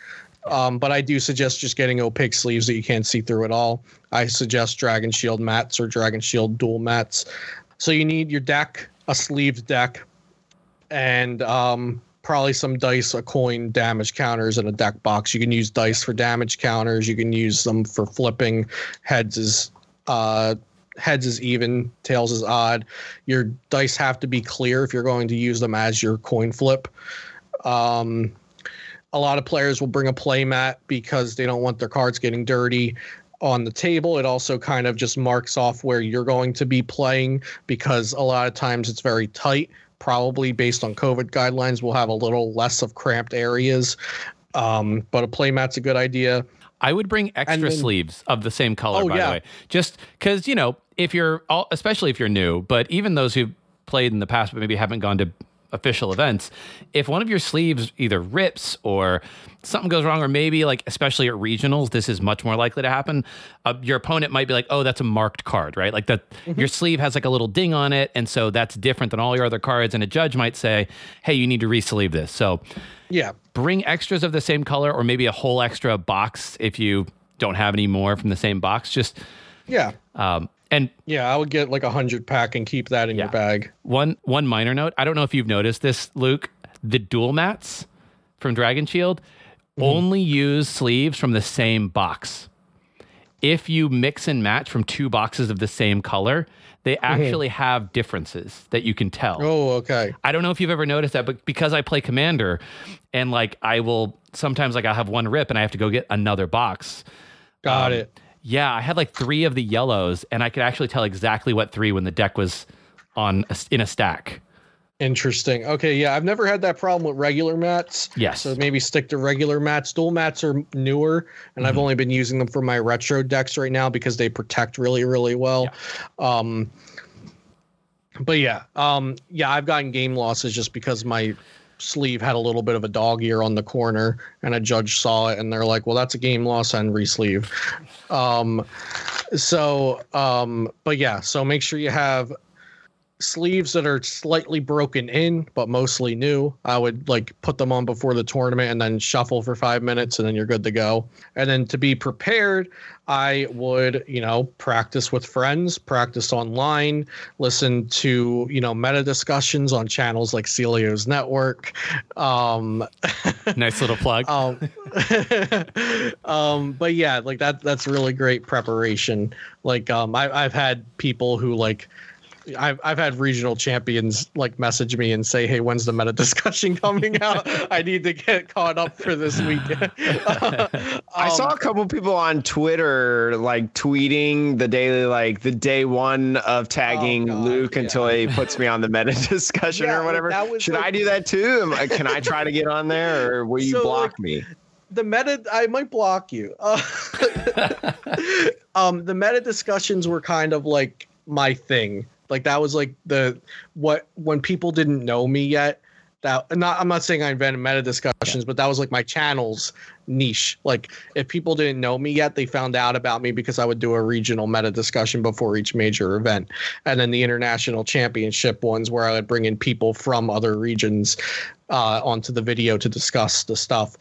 Um, but I do suggest just getting opaque sleeves that you can't see through at all. I suggest Dragon Shield mats or Dragon Shield dual mats. So you need your deck, a sleeved deck, and um probably some dice, a coin, damage counters, and a deck box. You can use dice for damage counters. You can use them for flipping. Heads is uh, heads is even, tails is odd. Your dice have to be clear if you're going to use them as your coin flip. Um, a lot of players will bring a play mat because they don't want their cards getting dirty on the table. It also kind of just marks off where you're going to be playing because a lot of times it's very tight. Probably based on COVID guidelines, we'll have a little less of cramped areas. Um, but a playmat's a good idea. I would bring extra then, sleeves of the same color, oh, by yeah. the way. Just because, you know, if you're, all, especially if you're new, but even those who've played in the past but maybe haven't gone to official events, if one of your sleeves either rips or something goes wrong, or maybe like, especially at regionals, this is much more likely to happen. Uh, your opponent might be like, oh, that's a marked card, right? Like that mm-hmm. your sleeve has like a little ding on it. And so that's different than all your other cards. And a judge might say, hey, you need to re-sleeve this. So yeah, bring extras of the same color or maybe a whole extra box if you don't have any more from the same box. Just yeah. Um, And yeah, I would get like a hundred pack and keep that in yeah. your bag. One one minor note. I don't know if you've noticed this, Luke. The dual mats from Dragon Shield mm-hmm. only use sleeves from the same box. if you mix and match from two boxes of the same color, they actually mm-hmm. have differences that you can tell. Oh, okay. I don't know if you've ever noticed that, but because I play Commander and like I will sometimes like I'll have one rip and I have to go get another box. Got um, it. Yeah, I had like three of the yellows and I could actually tell exactly what three when the deck was on a, in a stack. Interesting. Okay, yeah, I've never had that problem with regular mats. Yes. So maybe stick to regular mats. Dual mats are newer, and mm-hmm. I've only been using them for my retro decks right now because they protect really, really well. Yeah. Um, but yeah, um, yeah, I've gotten game losses just because my sleeve had a little bit of a dog ear on the corner, and a judge saw it, and they're like, well, that's a game loss on re-sleeve. Um, so, um, but yeah, so make sure you have sleeves that are slightly broken in but mostly new. I would like put them on before the tournament and then shuffle for five minutes and then you're good to go. And then to be prepared, I would, you know, practice with friends, practice online, listen to, you know, meta discussions on channels like Celio's Network. Um, nice little plug. um, um, but yeah, like that that's really great preparation. Like um, I, I've had people who like I've I've had regional champions like message me and say, "Hey, when's the meta discussion coming out? I need to get caught up for this weekend." uh, um, I saw a couple people on Twitter like tweeting the daily, like the day one of tagging oh God, Luke yeah. until he puts me on the meta discussion yeah, or whatever. Should like, I do that too? Can I try to get on there, or will you so block like, me? The meta, I might block you. Uh, um, the meta discussions were kind of like my thing. Like that was like the what when people didn't know me yet. That not I'm not saying I invented meta discussions, but that was like my channel's niche. Like if people didn't know me yet, they found out about me because I would do a regional meta discussion before each major event, and then the international championship ones where I would bring in people from other regions uh, onto the video to discuss the stuff.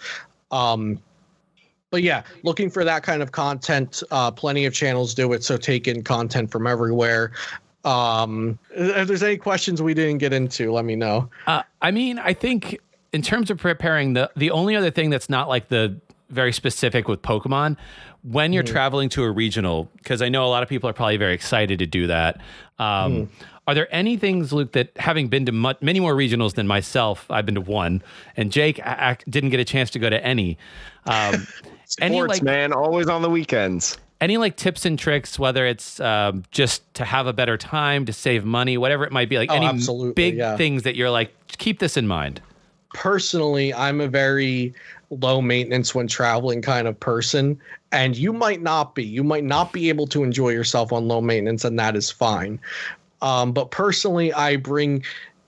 Um, But yeah, looking for that kind of content. Uh, plenty of channels do it, so take in content from everywhere. Um, if there's any questions we didn't get into, let me know. Uh, I mean, I think in terms of preparing, the, the only other thing that's not like the very specific with Pokemon, when you're mm. traveling to a regional, because I know a lot of people are probably very excited to do that. Um, mm. Are there any things, Luke, that having been to much, many more regionals than myself, I've been to one, and Jake I, I didn't get a chance to go to any. Um, Sports, any, like, man, always on the weekends. Any like tips and tricks, whether it's um, just to have a better time, to save money, whatever it might be, like oh, any big yeah. things that you're like, keep this in mind. Personally, I'm a very low maintenance when traveling kind of person, and you might not be. You might not be able to enjoy yourself on low maintenance, and that is fine. Um, but personally, I bring,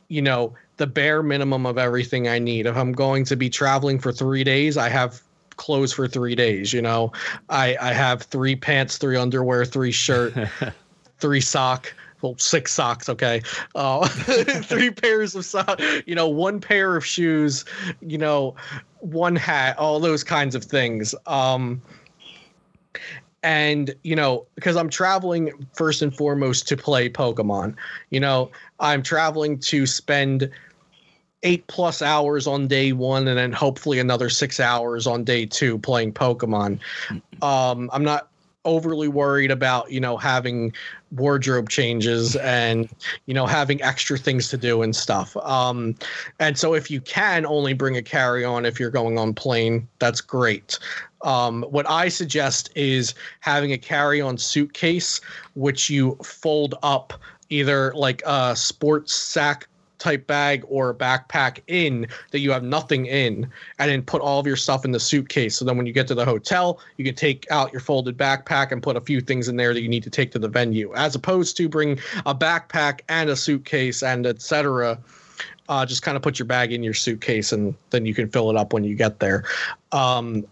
you know, the bare minimum of everything I need. If I'm going to be traveling for three days, I have clothes for three days. You know, I, I have three pants, three underwear, three shirt, three sock, well, six socks. Okay. Uh, three pairs of socks, you know, one pair of shoes, you know, one hat, all those kinds of things. Um, and, you know, because I'm traveling first and foremost to play Pokemon, you know, I'm traveling to spend eight plus hours on day one and then hopefully another six hours on day two playing Pokemon. Um, I'm not overly worried about, you know, having wardrobe changes and, you know, having extra things to do and stuff. Um, and so if you can only bring a carry-on if you're going on plane, that's great. Um, what I suggest is having a carry-on suitcase, which you fold up either like a sports sack type bag or a backpack in that you have nothing in, and then put all of your stuff in the suitcase. So then when you get to the hotel, you can take out your folded backpack and put a few things in there that you need to take to the venue, as opposed to bring a backpack and a suitcase and et cetera. Uh, just kind of put your bag in your suitcase and then you can fill it up when you get there. Um,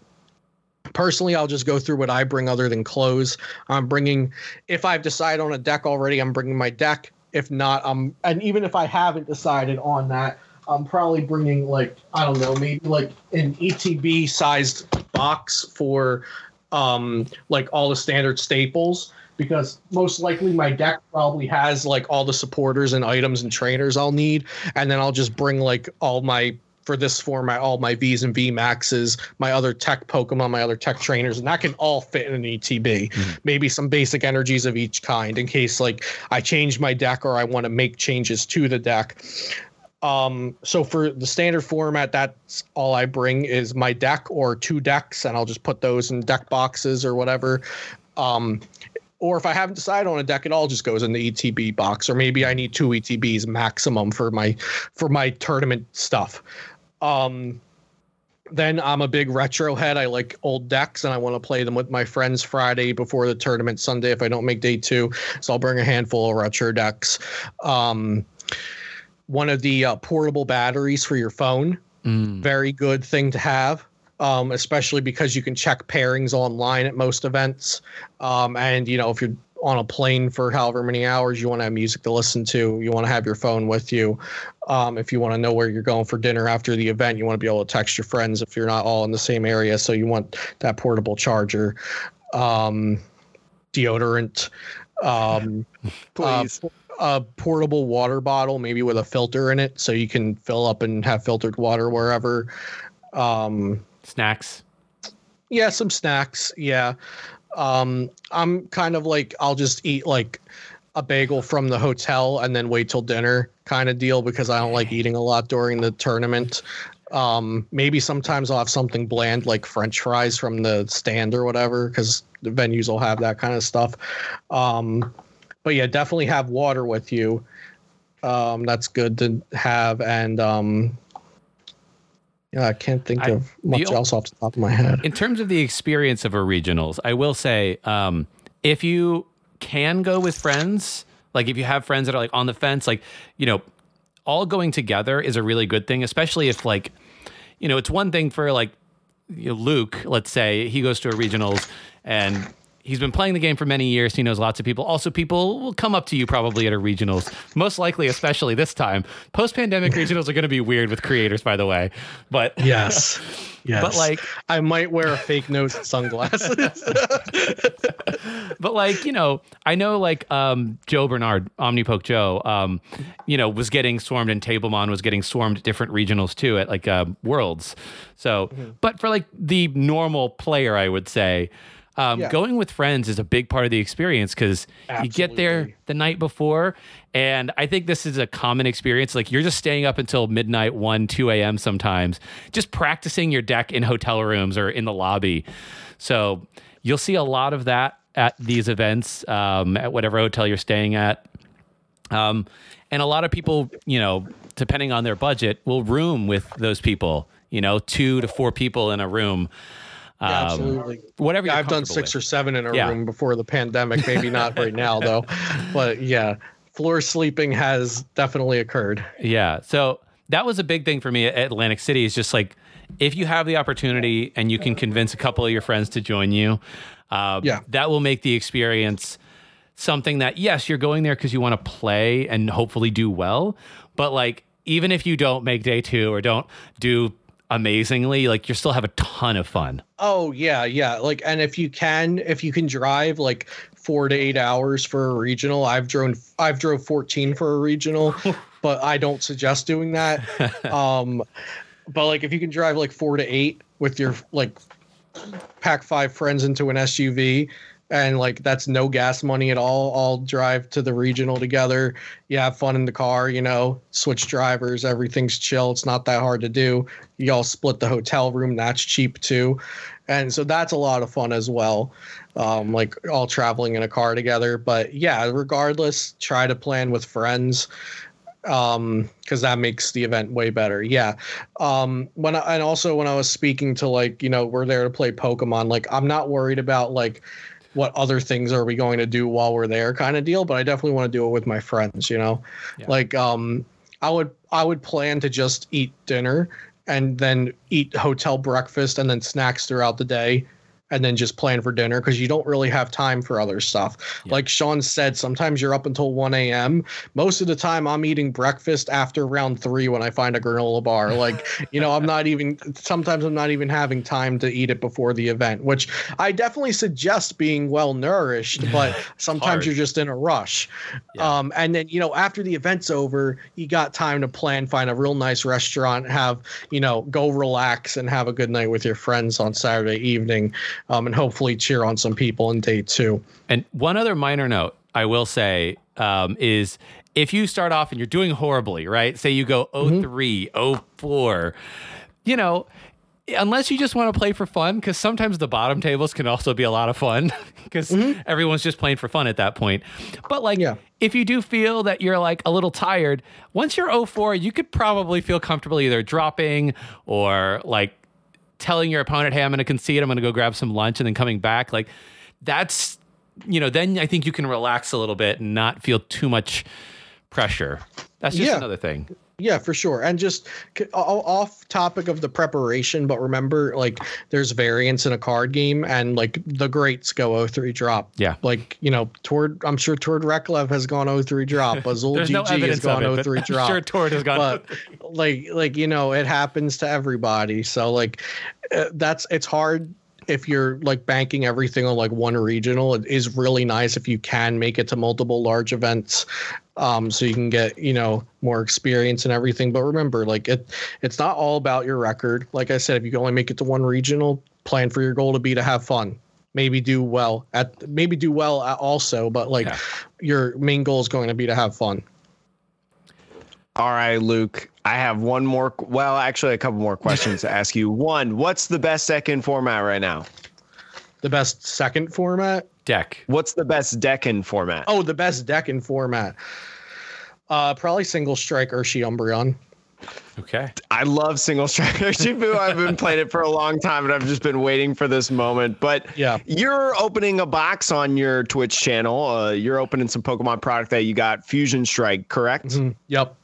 Personally, I'll just go through what I bring other than clothes. I'm bringing, if I've decided on a deck already, I'm bringing my deck. If not, um, and even if I haven't decided on that, I'm probably bringing like, I don't know, maybe like an E T B sized box for um, like all the standard staples, because most likely my deck probably has like all the supporters and items and trainers I'll need. And then I'll just bring like all my for this form, my, all my V's and V maxes, my other tech Pokemon, my other tech trainers, and that can all fit in an E T B. Mm-hmm. Maybe some basic energies of each kind in case like I change my deck or I want to make changes to the deck. Um, so for the standard format, that's all I bring is my deck or two decks, and I'll just put those in deck boxes or whatever. Um, or if I haven't decided on a deck, it all just goes in the E T B box, or maybe I need two E T Bs maximum for my, for my tournament stuff. Um, then I'm a big retro head. I like old decks and I want to play them with my friends Friday before the tournament, Sunday if I don't make day two. So I'll bring a handful of retro decks. Um, one of the uh, portable batteries for your phone. Mm. Very good thing to have, um, especially because you can check pairings online at most events. Um, and, you know, if you're on a plane for however many hours, you want to have music to listen to. You want to have your phone with you. Um, if you want to know where you're going for dinner after the event, you want to be able to text your friends if you're not all in the same area. So you want that portable charger, um, deodorant, um, please. Uh, a portable water bottle, maybe with a filter in it, so you can fill up and have filtered water wherever. Um, snacks. Yeah, some snacks. Yeah. Um, I'm kind of like, I'll just eat like a bagel from the hotel and then wait till dinner kind of deal, because I don't like eating a lot during the tournament. Um, maybe sometimes I'll have something bland like French fries from the stand or whatever, because the venues will have that kind of stuff. Um, but yeah, definitely have water with you. Um, that's good to have. And, um, yeah, I can't think I, of much the, else off the top of my head. In terms of the experience of a regionals, I will say, um, if you can go with friends, like if you have friends that are like on the fence, like, you know, all going together is a really good thing, especially if like, you know, it's one thing for like, you know, Luke, let's say he goes to a regionals and he's been playing the game for many years. He knows lots of people. Also, people will come up to you probably at a regionals, most likely, especially this time. Post-pandemic regionals are going to be weird with creators, by the way. But yes, yes. But like, I might wear a fake nose and sunglasses. But like, you know, I know like um, Joe Bernard, Omnipoke Joe, um, you know, was getting swarmed, and Tablemon was getting swarmed at different regionals too at like uh, Worlds. So, mm-hmm. But for like the normal player, I would say. Um, yeah. Going with friends is a big part of the experience, because you get there the night before, and I think this is a common experience. Like you're just staying up until midnight, one, two a.m. sometimes, just practicing your deck in hotel rooms or in the lobby. So you'll see a lot of that at these events, um, at whatever hotel you're staying at. Um, and a lot of people, you know, depending on their budget, will room with those people, you know, two to four people in a room. Um, yeah, absolutely. Whatever you're I've done six with. or seven in a yeah. room before the pandemic. Maybe not right now though, but yeah, floor sleeping has definitely occurred. Yeah. So that was a big thing for me at Atlantic City, is just like, if you have the opportunity and you can convince a couple of your friends to join you, uh, yeah. that will make the experience something that, yes, you're going there because you want to play and hopefully do well. But like, even if you don't make day two or don't do amazingly, like you still have a ton of fun. Oh yeah, yeah. Like, and if you can, if you can drive like four to eight hours for a regional, I've driven, I've drove fourteen for a regional, but I don't suggest doing that. Um, but like, if you can drive like four to eight with your like pack five friends into an S U V, and like that's no gas money at all, all drive to the regional together. You have fun in the car, you know, switch drivers, everything's chill. It's not that hard to do. You all split the hotel room. That's cheap too. And so that's a lot of fun as well. Um, like all traveling in a car together, but yeah, regardless, try to plan with friends. Um, cause that makes the event way better. Yeah. Um, when I, and also when I was speaking to like, you know, we're there to play Pokemon. Like I'm not worried about like, what other things are we going to do while we're there kind of deal, but I definitely want to do it with my friends, you know. Yeah. Like um I would I would plan to just eat dinner and then eat hotel breakfast and then snacks throughout the day and then just plan for dinner because you don't really have time for other stuff. Yeah. Like Sean said, sometimes you're up until one a.m. Most of the time I'm eating breakfast after round three when I find a granola bar. Like, you know, I'm not even sometimes I'm not even having time to eat it before the event, which I definitely suggest being well nourished, but sometimes you're just in a rush. Yeah. Um, and then, you know, after the event's over, you got time to plan, find a real nice restaurant, have, you know, go relax and have a good night with your friends on Saturday evening. Um, and hopefully cheer on some people in day two. And one other minor note I will say um, is if you start off and you're doing horribly, right? Say you go oh three, mm-hmm. oh four, you know, unless you just want to play for fun, because sometimes the bottom tables can also be a lot of fun because mm-hmm. everyone's just playing for fun at that point. But like, yeah. if you do feel that you're like a little tired, once you're oh four, you could probably feel comfortable either dropping or like, telling your opponent, hey, I'm going to concede, I'm going to go grab some lunch, and then coming back, like that's, you know, then I think you can relax a little bit and not feel too much pressure. That's just yeah. another thing. Yeah, for sure. And just off topic of the preparation, but remember, like, there's variance in a card game, and like the greats go oh three drop. Yeah. Like, you know, Tord, I'm sure Tord Reklev has gone oh three drop. Azul G G no has gone it, oh three drop. I'm sure Tord has gone but, like, like, you know, it happens to everybody. So, like, uh, that's, it's hard. If you're like banking everything on like one regional, it is really nice if you can make it to multiple large events, um, so you can get, you know, more experience and everything. But remember, like it, it's not all about your record. Like I said, if you can only make it to one regional, plan for your goal to be to have fun. Maybe do well at, maybe do well at also, but like yeah. your main goal is going to be to have fun. All right, Luke, I have one more. Well, actually, a couple more questions to ask you. One, what's the best second format right now? The best second format? Deck. What's the best deck in format? Oh, the best deck in format. Uh, probably single strike Urshifu Umbreon. Okay. I love single strike Urshifu. I've been playing it for a long time, and I've just been waiting for this moment. But yeah, you're opening a box on your Twitch channel. Uh, you're opening some Pokemon product that you got, Fusion Strike, correct? Mm-hmm. Yep.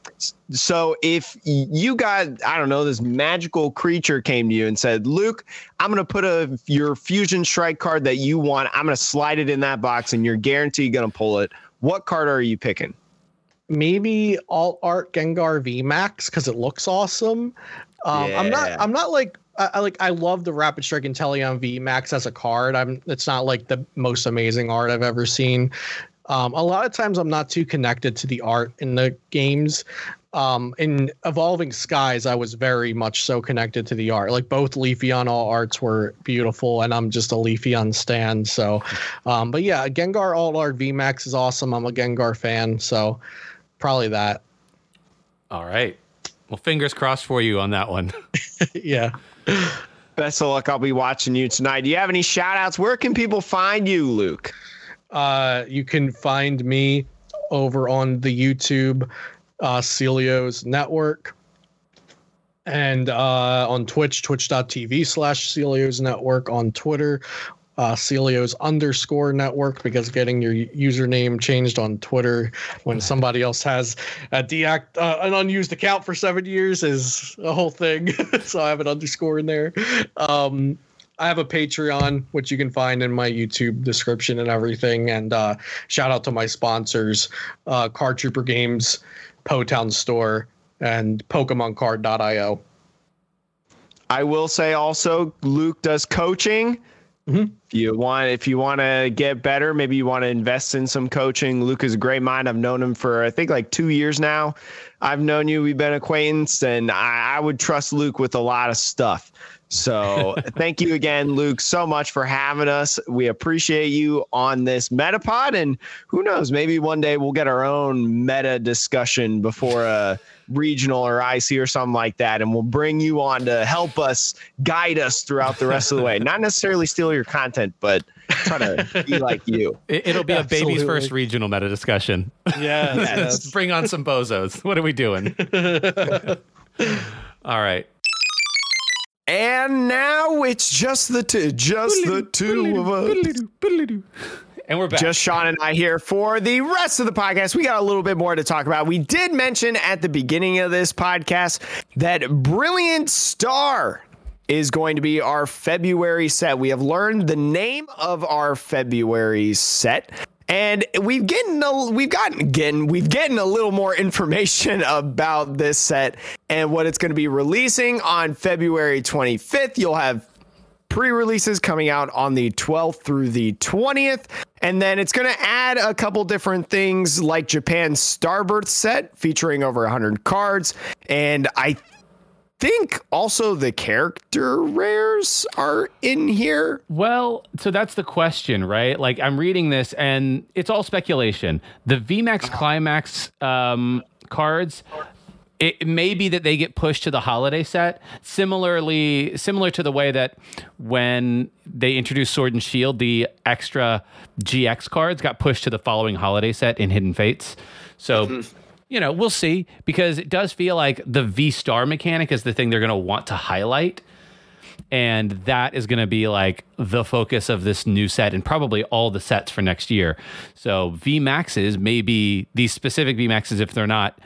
So if you got, I don't know, this magical creature came to you and said, Luke, I'm going to put a your Fusion Strike card that you want. I'm going to slide it in that box, and you're guaranteed going to pull it. What card are you picking? Maybe Alt Art Gengar V MAX because it looks awesome. Um, yeah. I'm not. I'm not like. I, I like. I love the Rapid Strike and Leafeon V MAX as a card. I'm. It's not like the most amazing art I've ever seen. Um, a lot of times I'm not too connected to the art in the games. Um, in Evolving Skies, I was very much so connected to the art. Like both Leafeon, all arts were beautiful, and I'm just a Leafeon stan. So, um, but yeah, Gengar Alt Art V MAX is awesome. I'm a Gengar fan, so. Probably that. All right. Well, fingers crossed for you on that one. Yeah. Best of luck. I'll be watching you tonight. Do you have any shout outs? Where can people find you, Luke? Uh, you can find me over on the YouTube, uh, Celio's Network. And uh, on Twitch, twitch.tv slash Celio's Network. On Twitter, Uh, Celio's underscore network, because getting your username changed on Twitter when somebody else has a deact uh, an unused account for seven years is a whole thing. So I have an underscore in there. Um, I have a Patreon, which you can find in my YouTube description and everything. And uh, shout out to my sponsors, uh, Card Trooper Games, Potown Store, and Pokemon Card dot io. I will say also, Luke does coaching. Mm-hmm. If you want, if you want to get better, maybe you want to invest in some coaching. Luke is a great mind. I've known him for I think like two years now. I've known you. We've been acquaintance, and I, I would trust Luke with a lot of stuff. So thank you again, Luke, so much for having us. We appreciate you on this Metapod, and who knows, maybe one day we'll get our own meta discussion before a regional or I C or something like that, and we'll bring you on to help us, guide us throughout the rest of the way. Not necessarily steal your content, but try to be like you. It'll be Absolutely. A baby's first regional meta discussion. Yeah, yes. Bring on some bozos. What are we doing? All right. And now it's just the two, just the two of us. And we're back. Just Sean and I here for the rest of the podcast. We got a little bit more to talk about. We did mention at the beginning of this podcast that brilliant star is going to be our February set. We have learned the name of our February set. And we've getting a, we've gotten again we've getting a little more information about this set and what it's going to be releasing on February twenty-fifth. You'll have pre-releases coming out on the twelfth through the twentieth, and then it's going to add a couple different things like Japan's Starbirth set featuring over one hundred cards, and I think also the character rares are in here. Well, so that's the question, right? Like, I'm reading this and it's all speculation. The V MAX Climax um, cards, it may be that they get pushed to the holiday set. Similarly, similar to the way that when they introduced Sword and Shield, the extra G X cards got pushed to the following holiday set in Hidden Fates. So... Mm-hmm. You know, we'll see, because it does feel like the V-Star mechanic is the thing they're going to want to highlight. And that is going to be like the focus of this new set and probably all the sets for next year. So V MAXes may be these specific V MAXes if they're not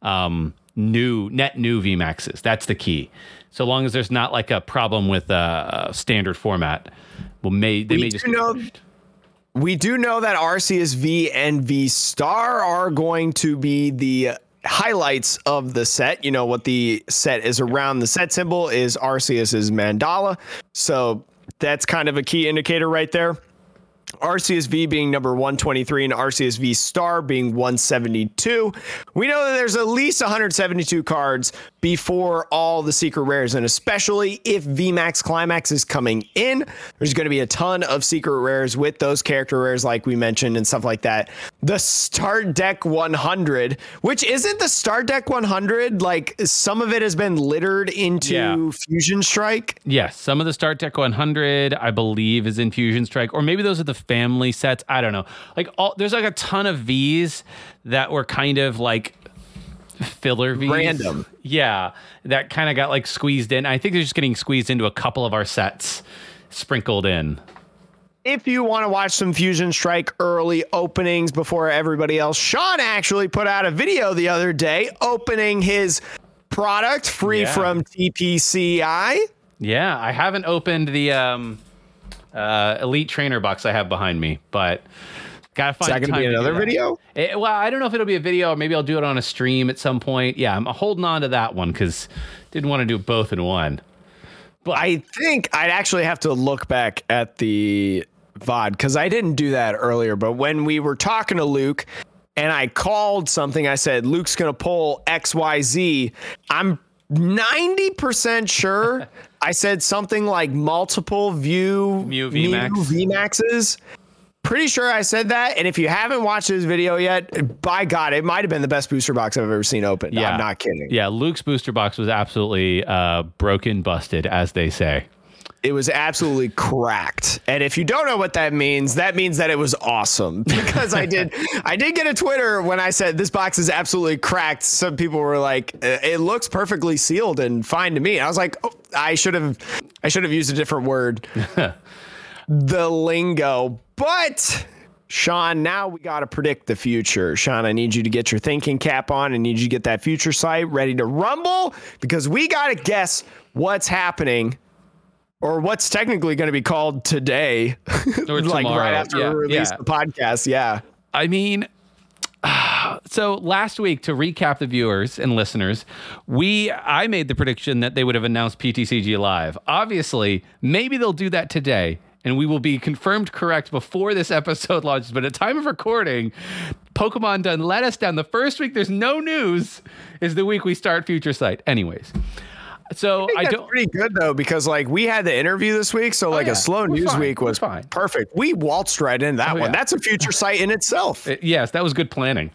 um, new, net new V MAXes. That's the key. So long as there's not like a problem with a uh, standard format, well, may they we may just know. We do know that R C S V and V-Star are going to be the highlights of the set. You know, what the set is around. The set symbol is Arceus's mandala. So that's kind of a key indicator right there. R C S V being number one twenty-three and R C S V Star being one seventy-two. We know that there's at least one seventy-two cards before all the secret rares, and especially if V MAX Climax is coming in, there's going to be a ton of secret rares with those character rares like we mentioned and stuff like that. The Start Deck one hundred, which isn't the Start Deck one hundred, like some of it has been littered into yeah. Fusion Strike. Yes, some of the Start Deck one hundred, I believe, is in Fusion Strike, or maybe those are the family sets. I don't know. Like all, there's like a ton of V's that were kind of like filler V's. Random. Yeah. That kind of got like squeezed in. I think they're just getting squeezed into a couple of our sets sprinkled in. If you want to watch some Fusion Strike early openings before everybody else, Sean actually put out a video the other day opening his product free yeah. from T P C I. Yeah. I haven't opened the, um, Uh, elite trainer box I have behind me, but gotta find time. Is that gonna be another video? It, well, I don't know if it'll be a video, or maybe I'll do it on a stream at some point. Yeah, I'm holding on to that one because didn't want to do both in one. But I think I'd actually have to look back at the V O D because I didn't do that earlier. But when we were talking to Luke and I called something, I said Luke's gonna pull X Y Z. I'm ninety percent sure I said something like multiple view Mew V MAX. V MAXes. Pretty sure I said that. And if you haven't watched this video yet, by God, it might have been the best booster box I've ever seen open. Yeah. I'm not kidding. Yeah, Luke's booster box was absolutely uh, broken, busted, as they say. It was absolutely cracked. And if you don't know what that means, that means that it was awesome, because I did I did get a Twitter when I said this box is absolutely cracked. Some people were like, it looks perfectly sealed and fine to me. I was like, oh, I should have I should have used a different word. The lingo. But Sean, now we got to predict the future. Sean, I need you to get your thinking cap on. I need you to get that future site ready to rumble, because we got to guess what's happening, or what's technically going to be called today, or like tomorrow, right after yeah, we release yeah. the podcast. Yeah. I mean, so last week, to recap the viewers and listeners, we I made the prediction that they would have announced P T C G Live. Obviously, maybe they'll do that today, and we will be confirmed correct before this episode launches. But at time of recording, Pokemon done let us down. The first week there's no news is the week we start Future Sight. Anyways. So I, think I that's don't pretty good though, because like we had the interview this week. So like oh, yeah. a slow We're news fine. week was fine. perfect. We waltzed right in that oh, one. Yeah. That's a future site in itself. It, yes. That was good planning.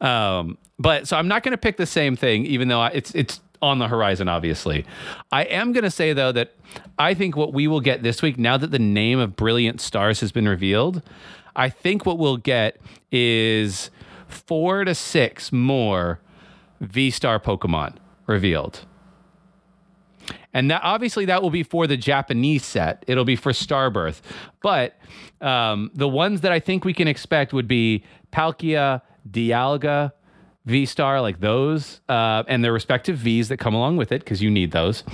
Um, but so I'm not going to pick the same thing, even though I, it's, it's on the horizon. Obviously I am going to say though, that I think what we will get this week, now that the name of Brilliant Stars has been revealed, I think what we'll get is four to six more V-Star Pokemon revealed. And that obviously that will be for the Japanese set. It'll be for Starbirth. But um, the ones that I think we can expect would be Palkia, Dialga, V-Star, like those, uh, and their respective Vs that come along with it, because you need those.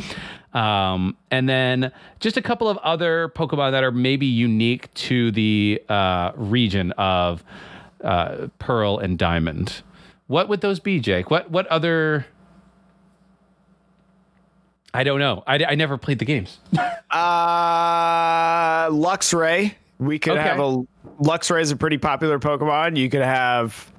Um, and then just a couple of other Pokemon that are maybe unique to the uh, region of uh, Pearl and Diamond. What would those be, Jake? What what other? I don't know. I, I never played the games. uh, Luxray. We could okay. have a Luxray is a pretty popular Pokemon. You could have.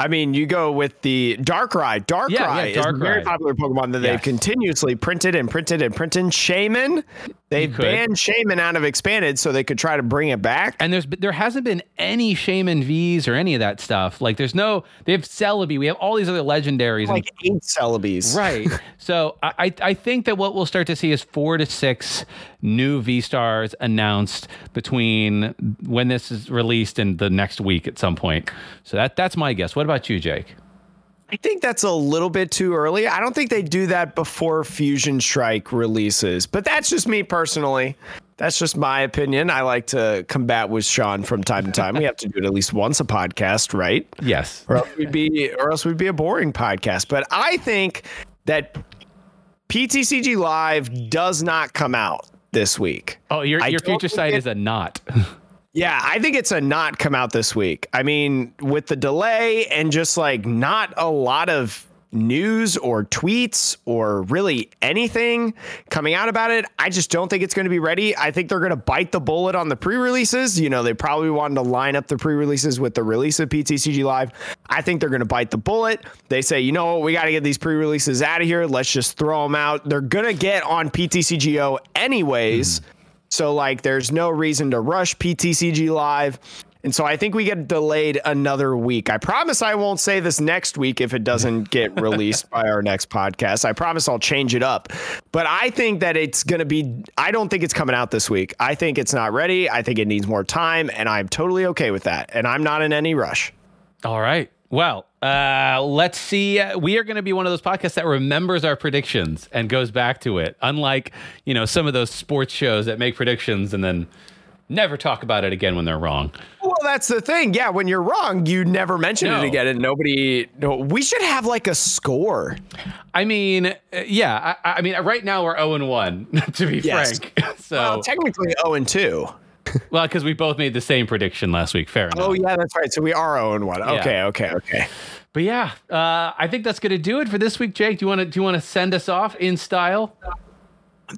I mean, you go with the Darkrai. Darkrai yeah, yeah, Darkrai. is a very popular Pokemon that yes. they've continuously printed and printed and printed. Shaymin, they banned Shaymin out of Expanded so they could try to bring it back. And there's there hasn't been any Shaymin Vs or any of that stuff. Like, there's no... They have Celebi. We have all these other legendaries. Like and, eight Celebis. Right. So I, I think that what we'll start to see is four to six new V-Stars announced between when this is released and the next week at some point. So that that's my guess. What What about you, Jake? I think that's a little bit too early. I don't think they do that before Fusion Strike releases, but that's just me personally. That's just my opinion. I like to combat with Sean from time to time. We have to do it at least once a podcast, right? Yes. Or else we'd be, or else we'd be a boring podcast. But I think that P T C G Live does not come out this week. Oh, your your future site it- is a not. Yeah, I think it's a not come out this week. I mean, with the delay and just like not a lot of news or tweets or really anything coming out about it, I just don't think it's going to be ready. I think they're going to bite the bullet on the pre-releases. You know, they probably wanted to line up the pre-releases with the release of P T C G Live. I think they're going to bite the bullet. They say, you know what, we got to get these pre-releases out of here. Let's just throw them out. They're going to get on P T C G O anyways. Mm. So, like, there's no reason to rush P T C G Live. And so I think we get delayed another week. I promise I won't say this next week if it doesn't get released by our next podcast. I promise I'll change it up. But I think that it's going to be – I don't think it's coming out this week. I think it's not ready. I think it needs more time, and I'm totally okay with that. And I'm not in any rush. All right. Well, uh, let's see. We are going to be one of those podcasts that remembers our predictions and goes back to it. Unlike, you know, some of those sports shows that make predictions and then never talk about it again when they're wrong. Well, that's the thing. Yeah, when you're wrong, you never mention no. it again. And nobody, no, we should have like a score. I mean, yeah. I, I mean, right now we're oh and one, to be yes. frank. So well, technically oh and two. Well, because we both made the same prediction last week. Fair enough. Oh, yeah, that's right. So we are oh and one. Okay, yeah. okay, okay. But yeah, uh, I think that's going to do it for this week. Jake, do you want to do you want to send us off in style?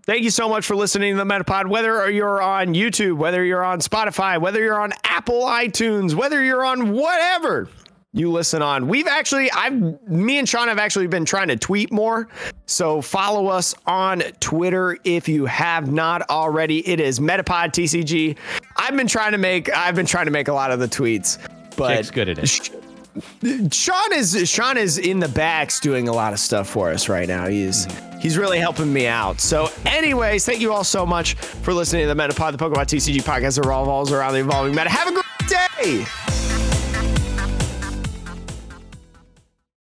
Thank you so much for listening to the Metapod, whether you're on YouTube, whether you're on Spotify, whether you're on Apple iTunes, whether you're on whatever you listen on. We've actually, I've, me and Sean have actually been trying to tweet more. So follow us on Twitter if you have not already. It is Metapod T C G. I've been trying to make, I've been trying to make a lot of the tweets, but Jake's good at it. Sean is, Sean is in the backs doing a lot of stuff for us right now. He's, mm-hmm. he's really helping me out. So anyways, thank you all so much for listening to the Metapod, the Pokemon T C G podcast that revolves around the evolving meta. Have a great day.